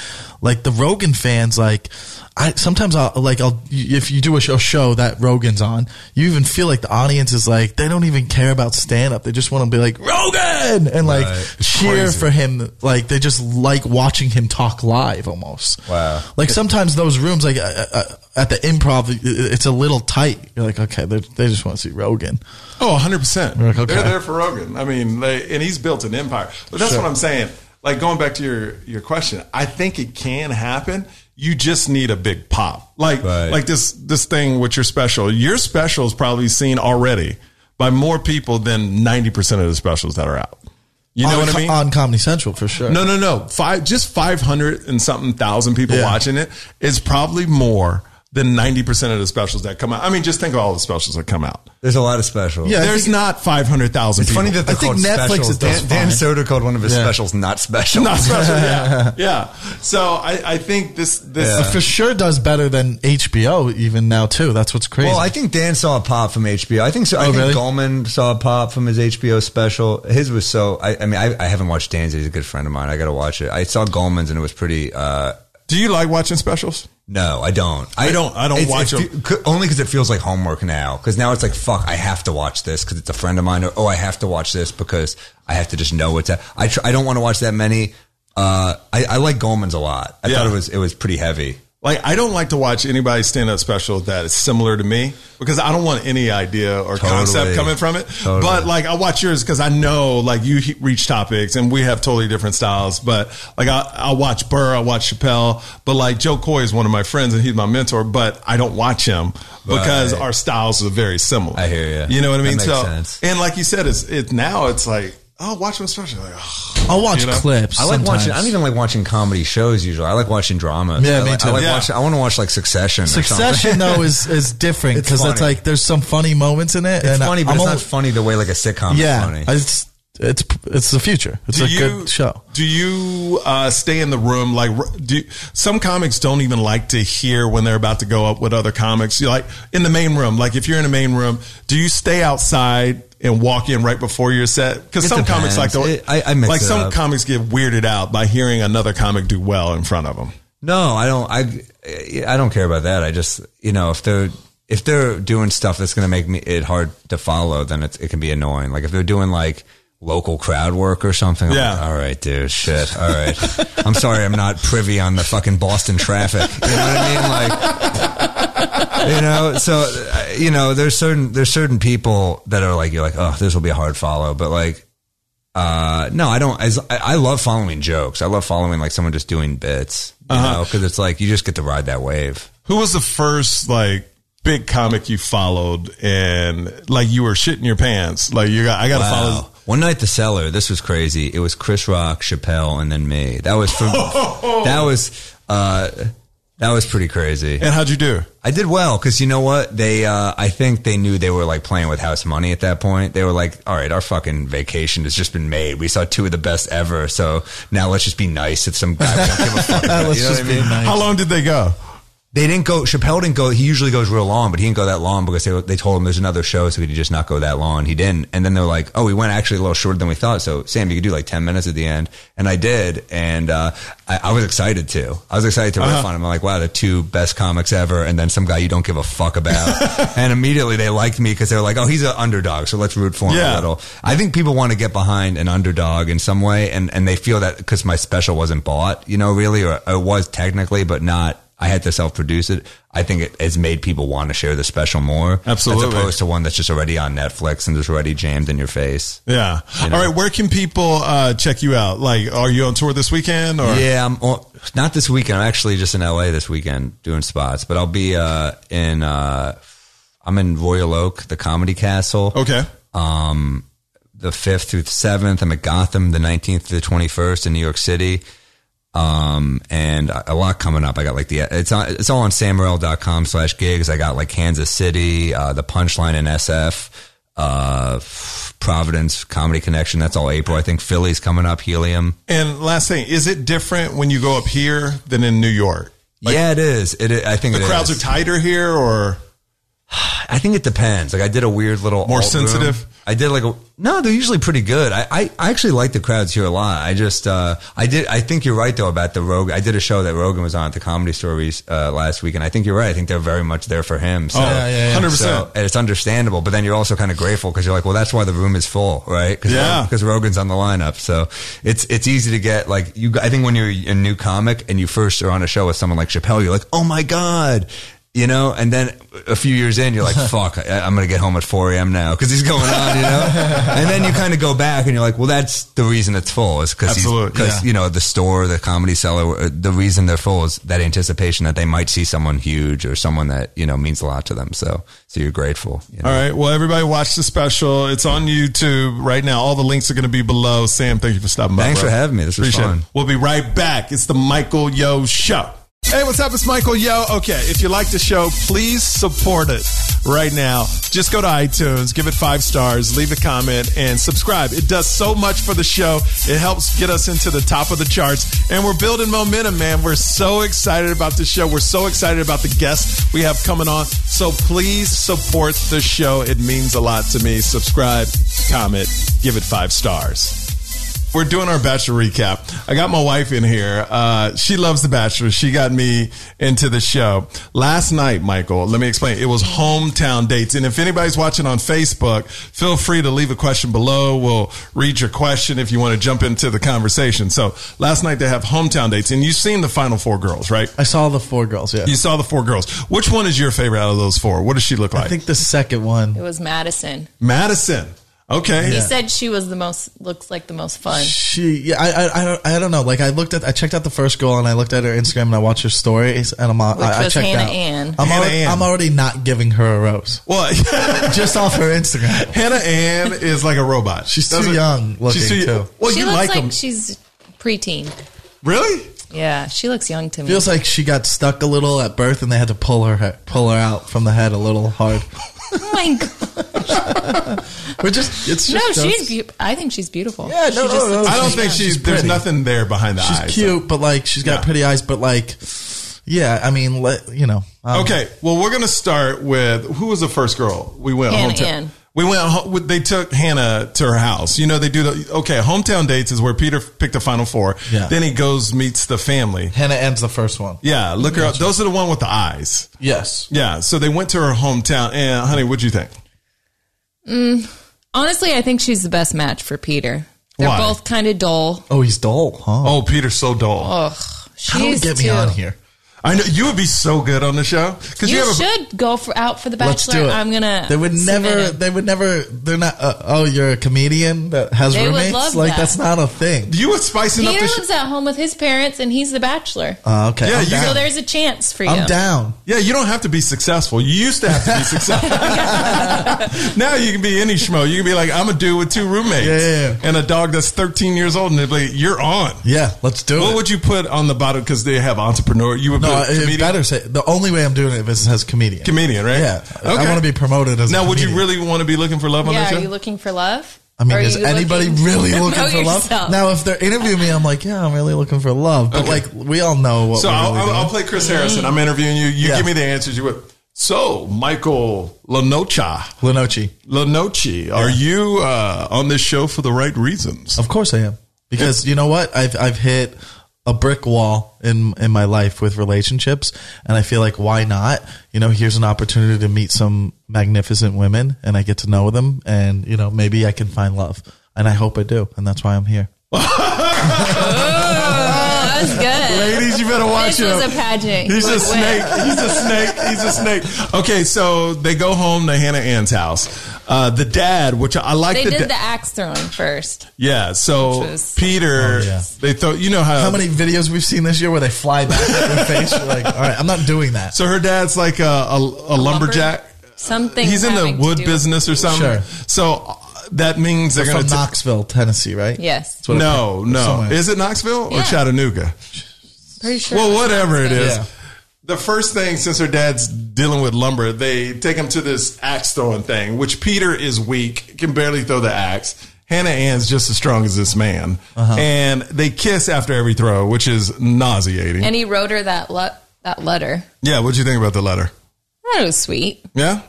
the Rogan fans, like I'll if you do a show that Rogan's on, you even feel like the audience is like, they don't even care about stand up. They just want to be like Rogan and like cheer for him. Like they just like watching him talk live almost. Wow. Like sometimes those rooms, like at the improv, it's a little tight. You're like, okay, they just want to see Rogan. Oh, 100%. Like, okay. They're there for Rogan. I mean, and he's built an empire. But that's what I'm saying. Like going back to your question, I think it can happen. You just need a big pop. Like this thing with your special. Your special is probably seen already by more people than 90% of the specials that are out. You know what I mean? On Comedy Central, for sure. No. 500 and something thousand people watching it is probably more than 90% of the specials that come out. I mean, just think of all the specials that come out. There's a lot of specials. Yeah, there's not 500,000 people. It's funny that they called specials. Dan Soder called one of his specials not special. Not special, yeah. So I think this for sure does better than HBO even now, too. That's what's crazy. Well, I think Dan saw a pop from HBO. I think so. I think Goldman saw a pop from his HBO special. His was so... I mean, I haven't watched Dan's. He's a good friend of mine. I got to watch it. I saw Goldman's and it was pretty... Do you like watching specials? No, I don't. I don't watch them. Only because it feels like homework now. Because now it's like, fuck, I have to watch this because it's a friend of mine. Or, I have to watch this because I have to just know what's at. I don't want to watch that many. I like Goldman's a lot. I thought it was pretty heavy. Like, I don't like to watch anybody's stand-up special that is similar to me because I don't want any idea or concept coming from it. Totally. But, like, I watch yours because I know, like, you reach topics and we have totally different styles. But, like, I watch Burr, I watch Chappelle. But, like, Joe Coy is one of my friends and he's my mentor, but I don't watch him because our styles are very similar. I hear you. You know what I mean? That makes sense. And like you said, it's like, I'll watch my special. Like, I'll watch clips. I don't even like watching comedy shows usually. I like watching dramas. Yeah, me too. I want to watch like Succession. Succession though is different because that's like there's some funny moments in it. It's funny, but it's not funny the way like a sitcom is funny. It's the future. It's good show. Do you stay in the room? Like, some comics don't even like to hear when they're about to go up with other comics. You're like in the main room. Like if you're in the main room, do you stay outside and walk in right before your set? Because some depends. Comics like I mix like it some up. Comics get weirded out by hearing another comic do well in front of them. No, I don't. I don't care about that. I just, you know, if they're doing stuff that's going to make it hard to follow, then it can be annoying. Like if they're doing like local crowd work or something. Yeah. Like, all right, dude. Shit. All right. I'm sorry. I'm not privy on the fucking Boston traffic. You know what I mean? Like, you know, so, you know, there's certain people that are like, you're like, oh, this will be a hard follow. But like, no, I don't. I love following jokes. I love following like someone just doing bits, you know, because it's like, you just get to ride that wave. Who was the first like big comic you followed and like you were shitting your pants? Like I got to follow. One night, the cellar. This was crazy. It was Chris Rock, Chappelle, and then me. That was pretty crazy. And how'd you do? I did well because you know what? They I think they knew they were like playing with house money at that point. They were like, all right, our fucking vacation has just been made. We saw two of the best ever, so now let's just be nice if some guy we don't give a fuck about. Let's just be nice. How long did they go? They didn't go. Chappelle didn't go. He usually goes real long, but he didn't go that long because they told him there's another show, so he could just not go that long. He didn't. And then they're like, oh, we went actually a little shorter than we thought. So, Sam, you could do like 10 minutes at the end. And I did. And I was excited too. I was excited to riff on him. I'm like, wow, the two best comics ever. And then some guy you don't give a fuck about. And immediately they liked me because they were like, oh, he's an underdog. So let's root for him a little. I think people want to get behind an underdog in some way. And they feel that because my special wasn't bought, you know, really, or it was technically, but not. I had to self-produce it. I think it has made people want to share the special more. Absolutely. As opposed to one that's just already on Netflix and just already jammed in your face. Yeah. You know? All right. Where can people check you out? Like, are you on tour this weekend? Or? Yeah. Not this weekend. I'm actually just in LA this weekend doing spots, but I'll be I'm in Royal Oak, the Comedy Castle. Okay. The 5th through the 7th. I'm at Gotham, the 19th to the 21st in New York City. And a lot coming up. I got like it's all on sammorril.com/gigs. I got like Kansas City, the Punchline in SF, Providence, Comedy Connection. That's all April. I think Philly's coming up, Helium. And last thing, is it different when you go up here than in New York? Like, yeah, it is. I think the crowds are tighter here, or I think it depends. Like I did a weird little more sensitive room. I did like no, they're usually pretty good. I actually like the crowds here a lot. I just, I think you're right though about the Rogan. I did a show that Rogan was on at the Comedy Store last week, and I think you're right. I think they're very much there for him. So, 100%. So, and it's understandable, but then you're also kind of grateful because you're like, well, that's why the room is full, right? Because Rogan's on the lineup. So it's easy to get like you. I think when you're a new comic and you first are on a show with someone like Chappelle, you're like, oh my God. You know, and then a few years in, you're like, fuck, I'm going to get home at 4 a.m. now because he's going on, you know? And then you kind of go back and you're like, well, that's the reason it's full is because, you know, the store, the Comedy Cellar, the reason they're full is that anticipation that they might see someone huge or someone that, you know, means a lot to them. So you're grateful. You know? All right. Well, everybody watch the special. It's on YouTube right now. All the links are going to be below. Sam, thank you for stopping by. Thanks for having me. This was fun. We'll be right back. It's the Michael Yo Show. Hey, what's up? It's Michael Yo. Okay, if you like the show, please support it right now. Just go to iTunes, give it 5 stars, leave a comment, and subscribe. It does so much for the show. It helps get us into the top of the charts, and we're building momentum, man. We're so excited about the show. We're so excited about the guests we have coming on, so please support the show. It means a lot to me. Subscribe, comment, give it 5 stars. We're doing our Bachelor recap. I got my wife in here. She loves The Bachelor. She got me into the show. Last night, Michael, let me explain. It was hometown dates. And if anybody's watching on Facebook, feel free to leave a question below. We'll read your question if you want to jump into the conversation. So last night they have hometown dates. And you've seen the final 4 girls, right? I saw the 4 girls, yeah. You saw the 4 girls. Which one is your favorite out of those 4? What does she look like? I think the second one. It was Madison. Madison. Okay. He said she was the most, looks like the most fun. I don't know. Like I checked out the first girl and I looked at her Instagram and I watched her stories and I checked Hannah out. Ann. I'm already not giving her a rose. Well, just off her Instagram. Hannah Ann is like a robot. She's too young looking too. Well, she looks like she's preteen. Really? Yeah, she looks young to me. Feels like she got stuck a little at birth and they had to pull her out from the head a little hard. Oh my God. But I think she's beautiful. Yeah, I don't think she's pretty. There's nothing there behind the eyes. She's cute, but like she's got pretty eyes, but like yeah, I mean, you know. Okay, well, we're going to start with who was the first girl we went home to? We went. They took Hannah to her house. You know, they do the hometown dates is where Peter picked the Final Four. Yeah. Then he goes meets the family. Hannah ends the first one. Yeah, look her up. Those are the one with the eyes. Yes. Yeah. So they went to her hometown. And honey, what'd you think? Honestly, I think she's the best match for Peter. They're both kind of dull. Oh, he's dull. Huh? Oh, Peter's so dull. Ugh. How do you get me on here? I know you would be so good on the show. You should go out for the Bachelor. Let's do it. I'm gonna. They would never. They're not. Oh, you're a comedian that has roommates. Would love that. That's not a thing. You would spicing up. Peter lives at home with his parents, and he's the Bachelor. Okay. Yeah, so there's a chance for you. I'm down. Yeah, you don't have to be successful. You used to have to be successful. Now you can be any schmo. You can be like, I'm a dude with two roommates and a dog that's 13 years old, and they'd be like, you're on. Yeah, let's do it. What would you put on the bottom? Because they have entrepreneur. You would. It better say the only way I'm doing it is as comedian. Comedian, right? Yeah. Okay. I want to be promoted as. Now, would you really want to be looking for love on this show? Are you looking for love? I mean, is anybody really looking for love? Now, if they're interviewing me, I'm like, yeah, I'm really looking for love. But we all know what. So I'll play Chris Harrison. I'm interviewing you. You give me the answers you would. So, Michael Lanochi, are you on this show for the right reasons? Of course I am, because you know what? I've hit a brick wall in my life with relationships, and I feel like, why not? You know, here's an opportunity to meet some magnificent women, and I get to know them, and you know, maybe I can find love, and I hope I do, and that's why I'm here. That's good. Ladies, you better watch him. This was a pageant. He's a snake. He's a snake. Okay, so they go home to Hannah Ann's house. The dad, which I like. They did the axe throwing first. Yeah, so Peter, they thought, you know how many videos we've seen this year where they fly back at their face? You're like, all right, I'm not doing that. So her dad's like a lumberjack. Something. He's in the wood business or something. Sure. So that means they're going to Knoxville, Tennessee, right? Yes. No. Somewhere. Is it Knoxville or Chattanooga? Pretty sure. Well, whatever it is. Yeah. The first thing, since her dad's dealing with lumber, they take him to this axe throwing thing, which Peter is weak, can barely throw the axe. Hannah Ann's just as strong as this man. Uh-huh. And they kiss after every throw, which is nauseating. And he wrote her that letter. Yeah. What'd you think about the letter? I thought it was sweet. Yeah.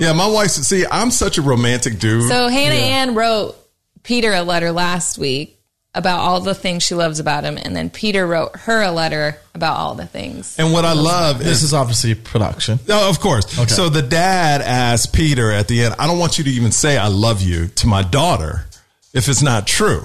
Yeah, my wife. See, I'm such a romantic dude. So Hannah Ann wrote Peter a letter last week about all the things she loves about him, and then Peter wrote her a letter about all the things. And what I love is this is obviously production. Oh, of course. Okay. So the dad asked Peter at the end, "I don't want you to even say I love you to my daughter if it's not true."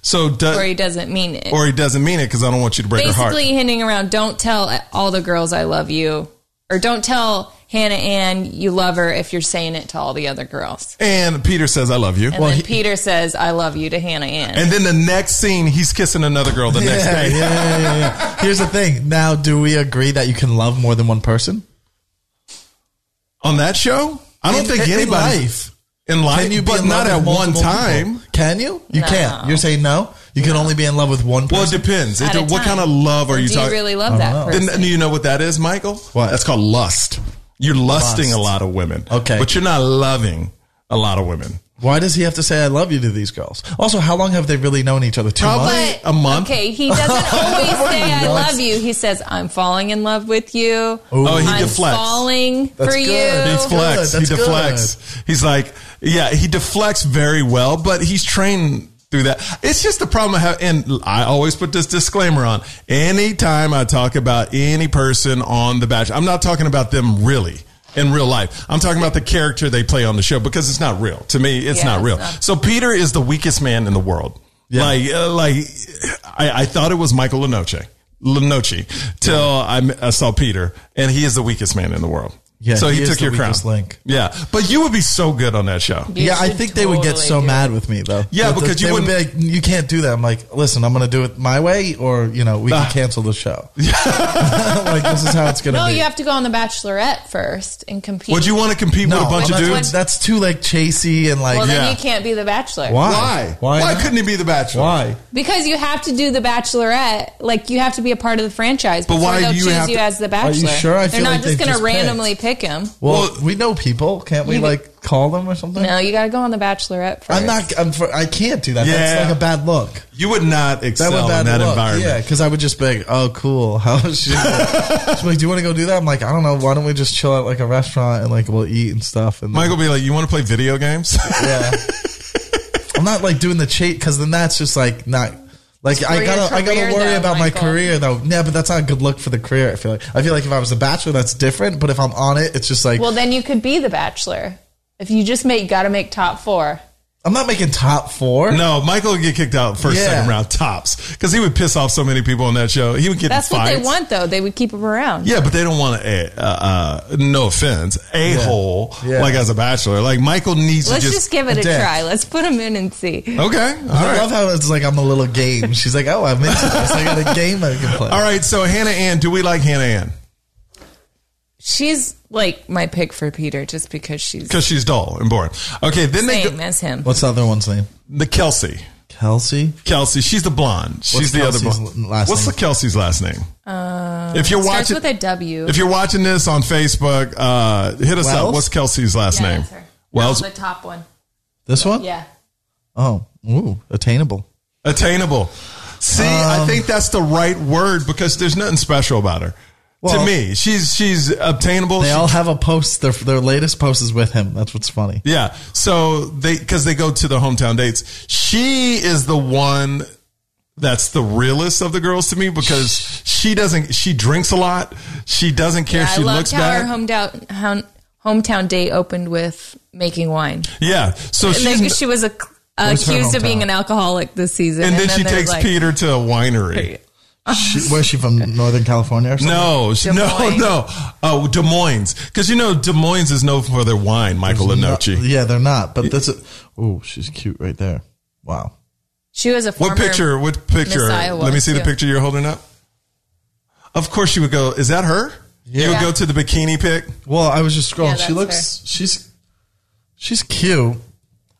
So or he doesn't mean it. Or he doesn't mean it because I don't want you to break her heart. Basically hinting around, don't tell all the girls I love you, or don't tell Hannah Ann you love her if you're saying it to all the other girls. And Peter says, I love you. And then Peter says, I love you to Hannah Ann. And then the next scene, he's kissing another girl the next day. Yeah. Here's the thing. Now, do we agree that you can love more than one person? On that show? I don't think anybody. In life, can you but not at one time. People? Can you? You can't. You're saying no? You can only be in love with one person? Well, it depends. What kind of love are you talking about? Do you really love that person? Then, do you know what that is, Michael? What? That's called lust. You're lusting a lot of women. Okay. But you're not loving a lot of women. Why does he have to say I love you to these girls? Also, how long have they really known each other? 2 months? Probably a month. Okay, he doesn't always say I love you. He says, I'm falling in love with you. Ooh. Oh, he deflects. I'm falling for you. He deflects. He's like, he deflects very well, but he's trained through that. It's just the problem I have, and I always put this disclaimer on. Anytime I talk about any person on The Bachelor, I'm not talking about them really in real life. I'm talking about the character they play on the show because it's not real. To me, it's not real. So Peter is the weakest man in the world. Yeah. I thought it was Michael Lanochi till I saw Peter, and he is the weakest man in the world. Yeah, so he took your crown. Link. Yeah, but you would be so good on that show. I think they would get so mad with me though. Yeah, because you would be like, you can't do that. I'm like, listen, I'm going to do it my way, or you know, we can cancel the show. Like this is how it's going to be. No, you have to go on The Bachelorette first and compete. Would you want to compete with a bunch of dudes? That's too like chasey and like. Well, then you can't be the Bachelor. Why? Why couldn't he be the Bachelor? Why? Because you have to do the Bachelorette. Like you have to be a part of the franchise. But why do you choose you as the Bachelor? Are you sure? They're not just going to randomly pick. like him. Well, we know people. Can't we, like, call them or something? No, you got to go on The Bachelorette first. I can't do that. Yeah. That's like a bad look. You would not excel in that environment. Yeah, because I would just be like, oh, cool. How is she? She's like, do you want to go do that? I'm like, I don't know. Why don't we just chill at, like, a restaurant and, like, we'll eat and stuff. And Michael be like, you want to play video games? Yeah. I'm not, like, doing the cheat because then that's just, like, not... Like I gotta worry about my career though. Yeah, but that's not a good look for the career. I feel like if I was a bachelor, that's different. But if I'm on it, it's just like. Well, then you could be the bachelor if you just gotta make top four. I'm not making top four. No, Michael would get kicked out second round tops because he would piss off so many people on that show. He would get. That's what they want though. They would keep him around. Yeah, but they don't want no offense, a-hole like as a bachelor. Like Michael needs. Let's to just give it a try. Let's put him in and see. Okay, I love how it's like I'm a little game. She's like, oh, I'm into this. I got a game I can play. All right, so Hannah Ann, do we like Hannah Ann? She's like my pick for Peter just because she's dull and boring. Okay, then as him. What's the other one's name? The Kelsey. She's the blonde. She's the other blonde. What's the Kelsey's last name? If you're watching, starts with a W. If you're watching this on Facebook, hit us up. What's Kelsey's last name? Wells. No, the top one. This one? Yeah. Oh, ooh, attainable. Attainable. See, I think that's the right word because there's nothing special about her. Well, to me, she's obtainable. They all have a post. Their latest post is with him. That's what's funny. Yeah. So because they go to the hometown dates. She is the one that's the realest of the girls to me because she drinks a lot. She doesn't care. Yeah, she looks bad. I loved how her hometown date opened with making wine. Yeah. So she was accused of being an alcoholic this season. And then she takes Peter to a winery. Where's she from? Northern California or something? No. Oh, Des Moines. Because, you know, Des Moines is known for their wine, Michael Lenoci. Yeah, they're not. But that's she's cute right there. Wow. She was a former What picture? Let me see the picture you're holding up. Of course she would go, is that her? Yeah. You would go to the bikini pic? Well, I was just scrolling. Yeah, she's cute.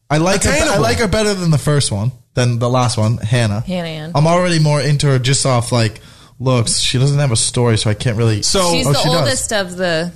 I like her better than the first one. Then the last one, Hannah Ann. I'm already more into her just off, like, looks. She doesn't have a story, so I can't really... So, she's the oldest of the...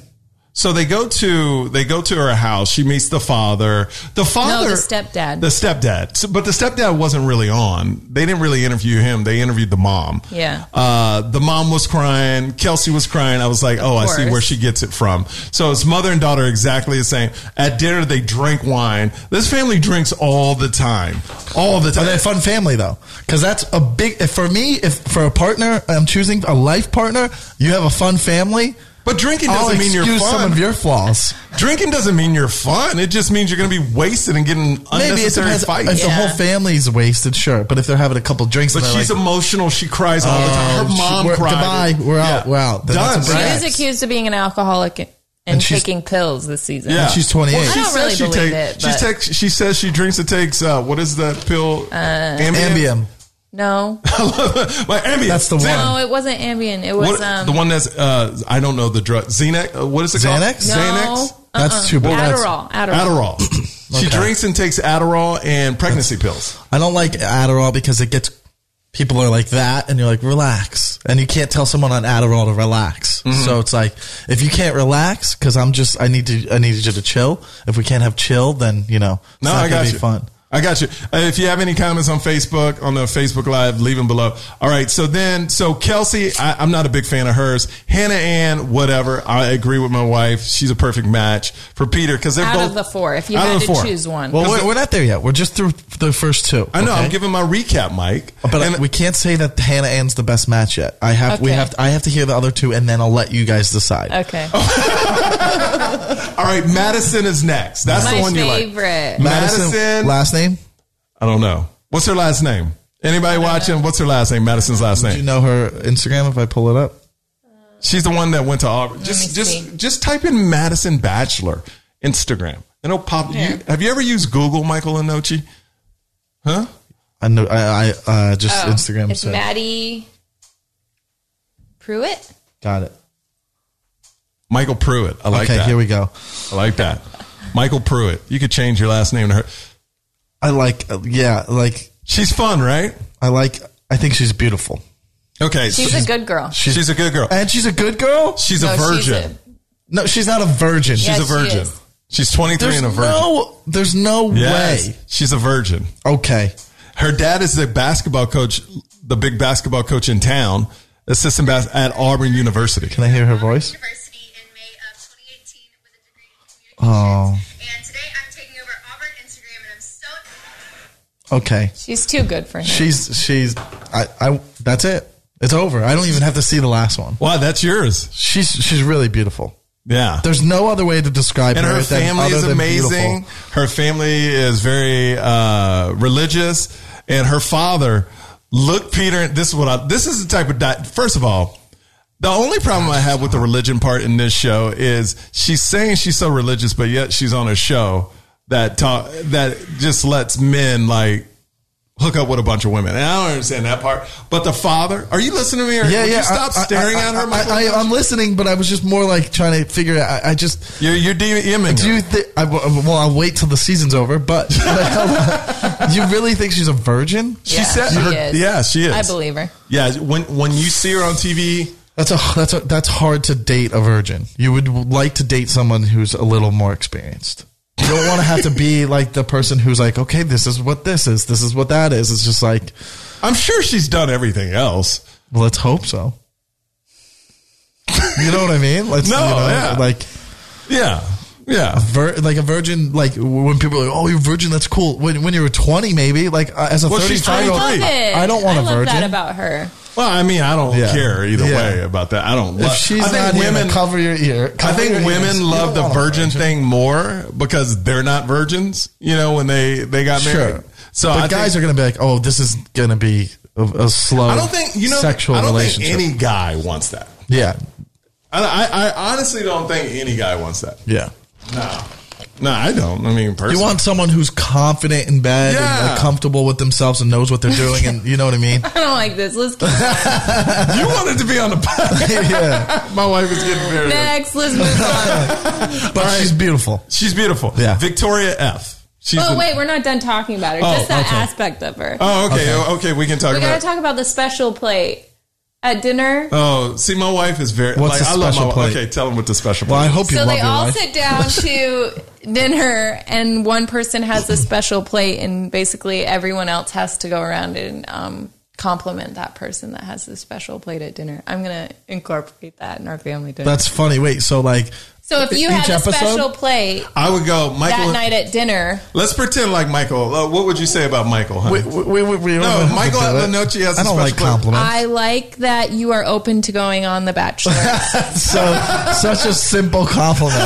So they go to her house. She meets the father. The stepdad. The stepdad. So, but the stepdad wasn't really on. They didn't really interview him. They interviewed the mom. Yeah. The mom was crying. Kelsey was crying. I was like, oh, I see where she gets it from. So it's mother and daughter exactly the same. At dinner, they drink wine. This family drinks all the time. All the time. Are they a fun family, though? Because that's a big... For me, for a partner, I'm choosing a life partner, you have a fun family... But drinking doesn't mean you're fun. Excuse some of your flaws. Drinking doesn't mean you're fun. It just means you're going to be wasted and getting unnecessary fights. If the whole family's wasted, sure. But if they're having a couple drinks, but she's like, emotional. She cries all the time. Her mom cried. Goodbye. We're out. Yeah. We're out. Done. She was accused of being an alcoholic and taking pills this season. Yeah, and she's 28. Well, I don't really believe it. She says she drinks and takes. What is that pill? Ambien. No. Like Ambien. That's the one. No, it wasn't Ambien. It was the one that's I don't know the drug. Xanax. What is it called? Xanax. No. Xanax. That's too bad. Adderall. Okay. She drinks and takes Adderall and pregnancy pills. I don't like Adderall because it gets people are like that, and you're like relax, and you can't tell someone on Adderall to relax. Mm-hmm. So it's like if you can't relax, because I needed you to chill. If we can't have chill, then you know it's not gonna be fun. I got you. If you have any comments on Facebook, on the Facebook Live, leave them below. All right. So Kelsey, I'm not a big fan of hers. Hannah Ann, whatever. I agree with my wife. She's a perfect match for Peter because they're both out of the four. If you had to choose one, well, we're not there yet. We're just through the first two. I know. Okay? I'm giving my recap, Mike, but we can't say that Hannah Ann's the best match yet. I have to hear the other two, and then I'll let you guys decide. Okay. All right. Madison is next. That's my favorite. Madison, last name. I don't know. What's her last name? Anybody watching? What's her last name? Madison's last name. Do you know her Instagram if I pull it up? She's the one that went to Auburn. Just type in Madison Bachelor Instagram. And it'll pop. Yeah. Have you ever used Google, Michael Lenoci? Huh? I know. I just Instagram. It's Maddie Pruitt. Got it. Michael Pruitt. I like that. Okay, here we go. I like that. Michael Pruitt. You could change your last name to her. I like, she's fun, right? I think she's beautiful. Okay. She's a good girl. She's a good girl. And she's a good girl? She's a virgin. No, she's not a virgin. Yes, she's a virgin. She's 23 and a virgin. There's no way. She's a virgin. Okay. Her dad is the basketball coach, the big basketball coach in town, assistant basketball at Auburn University. Can I hear her voice? University in May of 2018 with a degree in communications. Oh. And today I'm taking over Auburn Instagram, and I'm so. Okay. She's too good for him. She's that's it. It's over. I don't even have to see the last one. Wow, that's yours. She's really beautiful. Yeah. There's no other way to describe her. And her family is amazing. Her family is very religious, and her father, look, Peter, this is the type of diet. First of all, the only problem I have with the religion part in this show is she's saying she's so religious, but yet she's on a show that just lets men hook up with a bunch of women. And I don't understand that part. But the father, are you listening to me? Or you stop staring at her? I'm listening, but I was just more trying to figure out. I just. You're DMing. I'll wait till the season's over, but you really think she's a virgin? She is. Yeah, she is. I believe her. Yeah. When you see her on TV. That's hard to date a virgin. You would like to date someone who's a little more experienced. You don't want to have to be the person who's okay, this is what this is. This is what that is. It's just I'm sure she's done everything else. Well, let's hope so. You know what I mean? Yeah. A virgin, when people are like, oh, you're a virgin, that's cool. When you were 20, maybe, as a 35-year-old, I don't want a virgin. I love that about her. Well, I mean, I don't care either way about that. I don't love. If she's not women, cover your ear. I think women love the virgin thing more because they're not virgins, when they got married. Sure. So but guys are going to be oh, this is going to be a slow sexual relationship. I don't think any guy wants that. Yeah. I honestly don't think any guy wants that. Yeah. No, I don't. I mean, personally. You want someone who's confident in bed and comfortable with themselves and knows what they're doing, and you know what I mean? I don't like this. Let's keep going. You wanted to be on the podcast. Yeah. My wife is getting married. Next, let's move on. But she's beautiful. She's beautiful. Yeah. Victoria F. Wait, we're not done talking about her. Just that aspect of her. Oh, okay. Okay, we can talk about it. We got to talk about the special plate. At dinner. Oh, see, my wife is very. What's the special plate? Okay, tell them what the special plate is. Well, I hope you love your wife. So they all sit down to dinner, and one person has a special plate, and basically everyone else has to go around and compliment that person that has the special plate at dinner. I'm going to incorporate that in our family dinner. That's funny. Wait, so so if you had a special plate, I would go Michael that night at dinner. Let's pretend like Michael. What would you say about Michael? Honey? No, Michael Lenoci has a special plate. I don't like compliments. I like that you are open to going on The Bachelor. So such a simple compliment.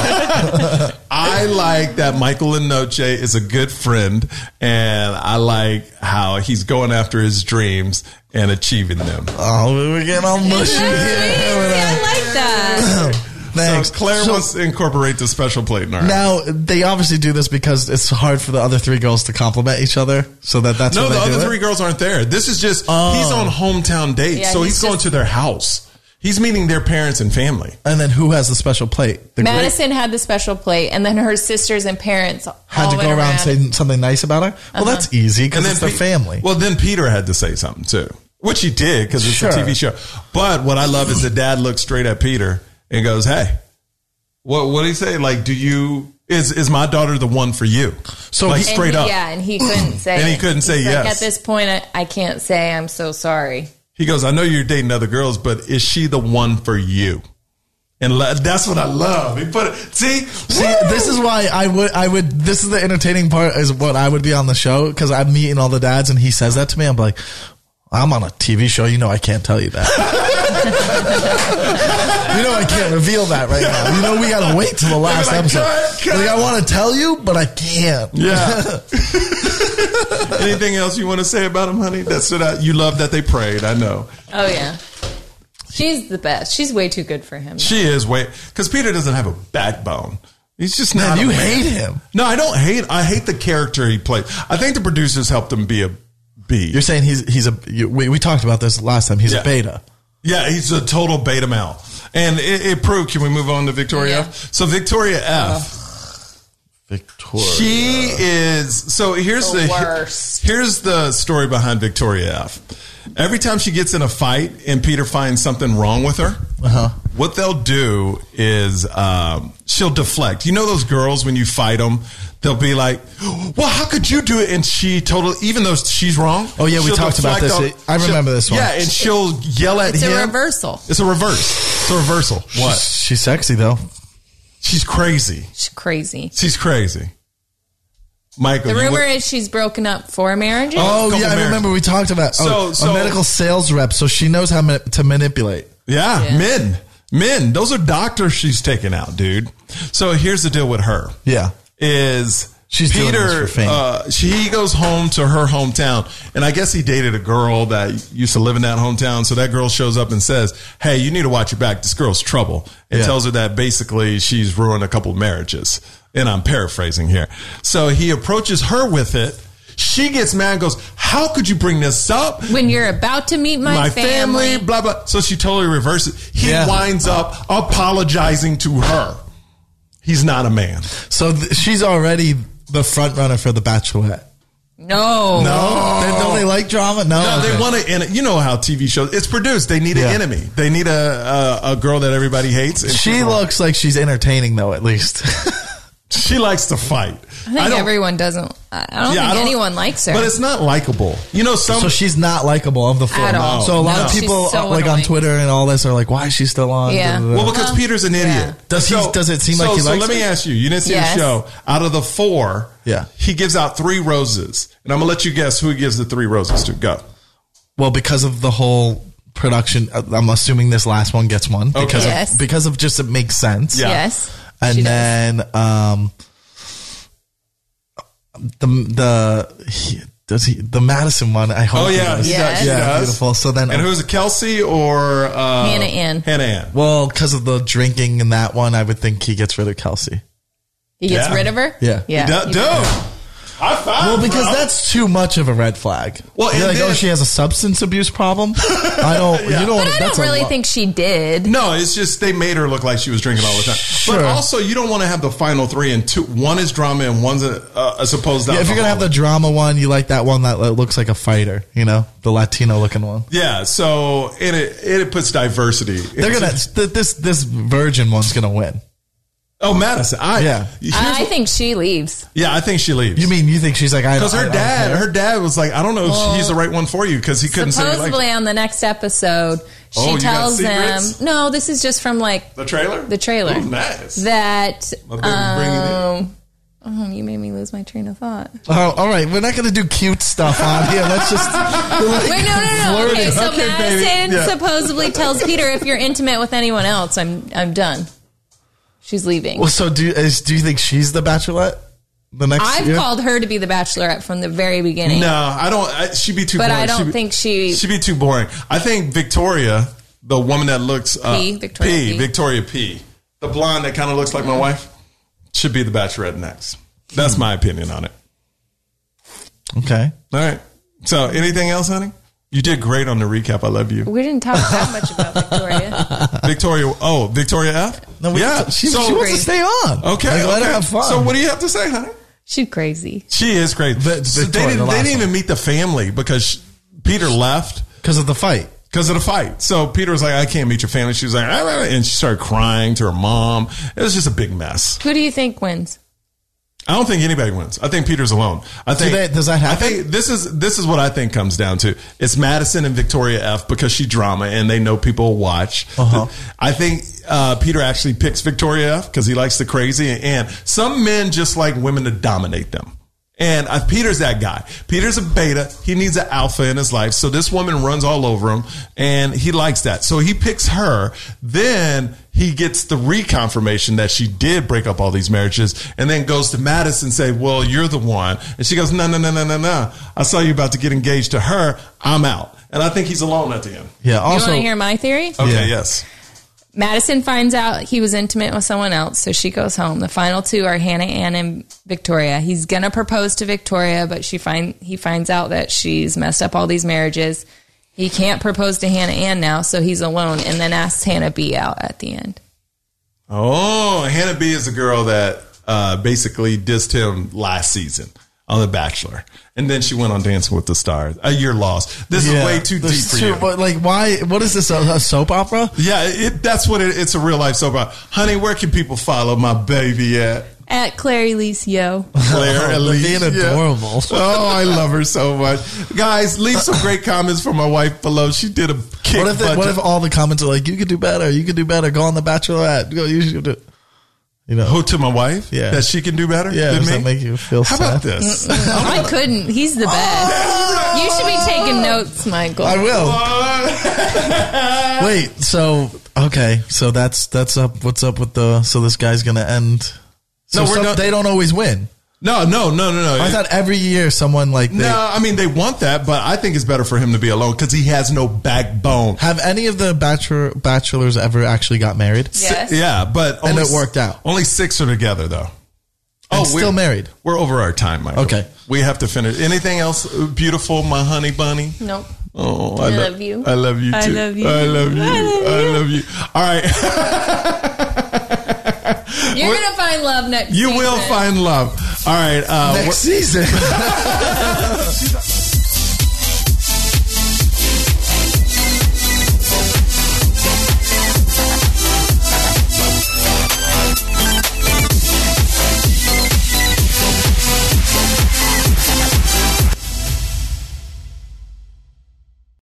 I like that Michael Lenoci is a good friend, and I like how he's going after his dreams and achieving them. Oh, we're getting all mushy here. I like that. Thanks. So Claire wants to incorporate the special plate in our house. Now, they obviously do this because it's hard for the other three girls to compliment each other. So that's no, the other three girls aren't there. This is just, he's on hometown dates. Yeah, so he's going to their house. He's meeting their parents and family. And then who has the special plate? Madison had the special plate, and then her sisters and parents had to go around saying something nice about her. Well, that's easy because it's their family. Well, then Peter had to say something too, which he did because it's a TV show. But what I love is the dad looks straight at Peter and goes, hey, what did he say? Is my daughter the one for you? So straight up. Yeah, and he couldn't say. And he couldn't say yes. At this point, I can't say I'm so sorry. He goes, I know you're dating other girls, but is she the one for you? And that's what I love. He put it. See, this is why I would. This is the entertaining part. Is what I would be on the show because I'm meeting all the dads, and he says that to me. I'm like, I'm on a TV show. You know, I can't tell you that. You know I can't reveal that right now. You know we gotta wait till the last episode. Cut. I want to tell you, but I can't. Yeah. Anything else you want to say about him, honey? That stood out. You love that they prayed. I know. Oh yeah, she's the best. She's way too good for him. Though. She is way because Peter doesn't have a backbone. He's just not. You hate him. No, I don't hate. I hate the character he plays. I think the producers helped him be a B. You're saying he's a. We talked about this last time. He's a beta. Yeah, he's a total beta male. And it proved. Can we move on to Victoria F? So Victoria F. She is. So here's the story behind Victoria F. Every time she gets in a fight and Peter finds something wrong with her, What they'll do is she'll deflect. You know those girls, when you fight them, they'll be like, well, how could you do it? And she totally, even though she's wrong. Oh, yeah, we talked about this. I remember this one. Yeah, and she'll yell at him. It's a reversal. It's a reversal. What? She's sexy, though. She's crazy. Michael, the rumor is she's broken up four marriages. Oh, yeah, I remember we talked about a medical sales rep, so she knows how to manipulate. Yeah, men. Those are doctors she's taking out, dude. So here's the deal with her. Yeah, is she's Peter? Doing this for fame. He goes home to her hometown, and I guess he dated a girl that used to live in that hometown. So that girl shows up and says, "Hey, you need to watch your back. This girl's trouble." And tells her that basically she's ruined a couple marriages. And I'm paraphrasing here. So he approaches her with it. She gets mad and goes, how could you bring this up? When you're about to meet my family, blah, blah. So she totally reverses. He winds up apologizing to her. He's not a man. So she's already the front runner for The Bachelorette. No. Don't they like drama? No, they want to. You know how TV shows, it's produced. They need an enemy. They need a girl that everybody hates. She looks like she's entertaining, though, at least. She likes to fight. I don't think anyone likes her. But it's not likable. You know, so she's not likable of the four. At all. So a lot of people annoying. On Twitter and all this are like, why is she still on? Yeah. Blah, blah, blah. Well, because Peter's an idiot. Yeah. Does it seem like he likes her? So let me ask you. You didn't see the show. Out of the four, he gives out three roses. And I'm going to let you guess who he gives the three roses to. Go. Well, because of the whole production, I'm assuming this last one gets one. Okay. Because of just it makes sense. Yeah. Yes. And then the Madison one, I hope. Oh yeah, yeah, beautiful. So then, and who's it, Kelsey or Hannah Ann? Well, because of the drinking in that one, I would think he gets rid of Kelsey. He gets rid of her. Yeah. Dude. That's too much of a red flag. Well, you're like, she has a substance abuse problem. I don't. You don't. But I don't really think she did. No, it's just they made her look like she was drinking all the time. Sure. But also, you don't want to have the final three and two. One is drama and one's a supposed. Yeah, if you're gonna have the drama one, you like that one that looks like a fighter. You know, the Latino looking one. Yeah. So it puts diversity. They're this virgin one's gonna win. Oh, Madison. I think she leaves. Yeah, I think she leaves. You mean you think she's like, because her dad was like, I don't know if he's the right one for you, because he couldn't say. Supposedly on the next episode, she tells them, no, this is just from like the trailer. Oh, nice. That, you made me lose my train of thought. Oh, all right. We're not going to do cute stuff on here. Let's just. Wait, no. Okay, so Madison supposedly tells Peter, if you're intimate with anyone else, I'm done. She's leaving. Well, so do you think she's the Bachelorette? The next I've called her to be the Bachelorette from the very beginning. No, I don't. She'd be too. But boring. I don't think she. She'd be too boring. I think Victoria, the woman that looks Victoria P, the blonde that kind of looks like my wife, should be the Bachelorette next. That's my opinion on it. Okay. All right. So, anything else, honey? You did great on the recap. I love you. We didn't talk that much about Victoria. Victoria F? No, she wants to stay on. Okay. Let her have fun. So what do you have to say, honey? She's crazy. She is crazy. So they didn't even meet the family because Peter left. Because of the fight. So Peter was like, I can't meet your family. She was like, and she started crying to her mom. It was just a big mess. Who do you think wins? I don't think anybody wins. I think Peter's alone. Does that happen? I think this is what I think comes down to. It's Madison and Victoria F because she drama and they know people watch. Uh-huh. I think Peter actually picks Victoria F because he likes the crazy, and some men just like women to dominate them. And Peter's that guy. Peter's a beta. He needs an alpha in his life. So this woman runs all over him, and he likes that. So he picks her. Then he gets the reconfirmation that she did break up all these marriages, and then goes to Madison and say, well, you're the one. And she goes, no. I saw you about to get engaged to her. I'm out. And I think he's alone at the end. Yeah. Also, you want to hear my theory? Okay, yes. Madison finds out he was intimate with someone else, so she goes home. The final two are Hannah Ann and Victoria. He's going to propose to Victoria, but he finds out that she's messed up all these marriages. He can't propose to Hannah Ann now, so he's alone, and then asks Hannah B out at the end. Oh, Hannah B is the girl that basically dissed him last season on The Bachelor. And then she went on Dancing with the Stars. You're lost. This is way too deep for you. But like, why? What is this, a soap opera? Yeah, that's what it's a real life soap opera. Honey, where can people follow my baby at? At Claire Elise Yo. Claire Elise being adorable. Oh, I love her so much. Guys, leave some great comments for my wife below. She did a kick. What if all the comments are like, you could do better, you could do better, go on The Bachelorette, go, you should do it. You know, who, to my wife? Yeah. That she can do better? Yeah. Does that make you feel sad? How about this? I couldn't. He's the best. Oh, you should be taking notes, Michael. I will. Wait, so that's up. What's up with so this guy's going to end. So they don't always win. No. I thought every year someone like that. No, I mean, they want that, but I think it's better for him to be alone because he has no backbone. Have any of the bachelors ever actually got married? Yes. Yeah, but only, and it worked out. Only 6 are together, though. Oh, we're still married. We're over our time, Michael. Okay. We have to finish. Anything else beautiful, my honey bunny? Nope. Oh, I love you. I love you, too. I love you. I love you. I love you. All right. You're going to find love next season. You will find love. All right. Next season.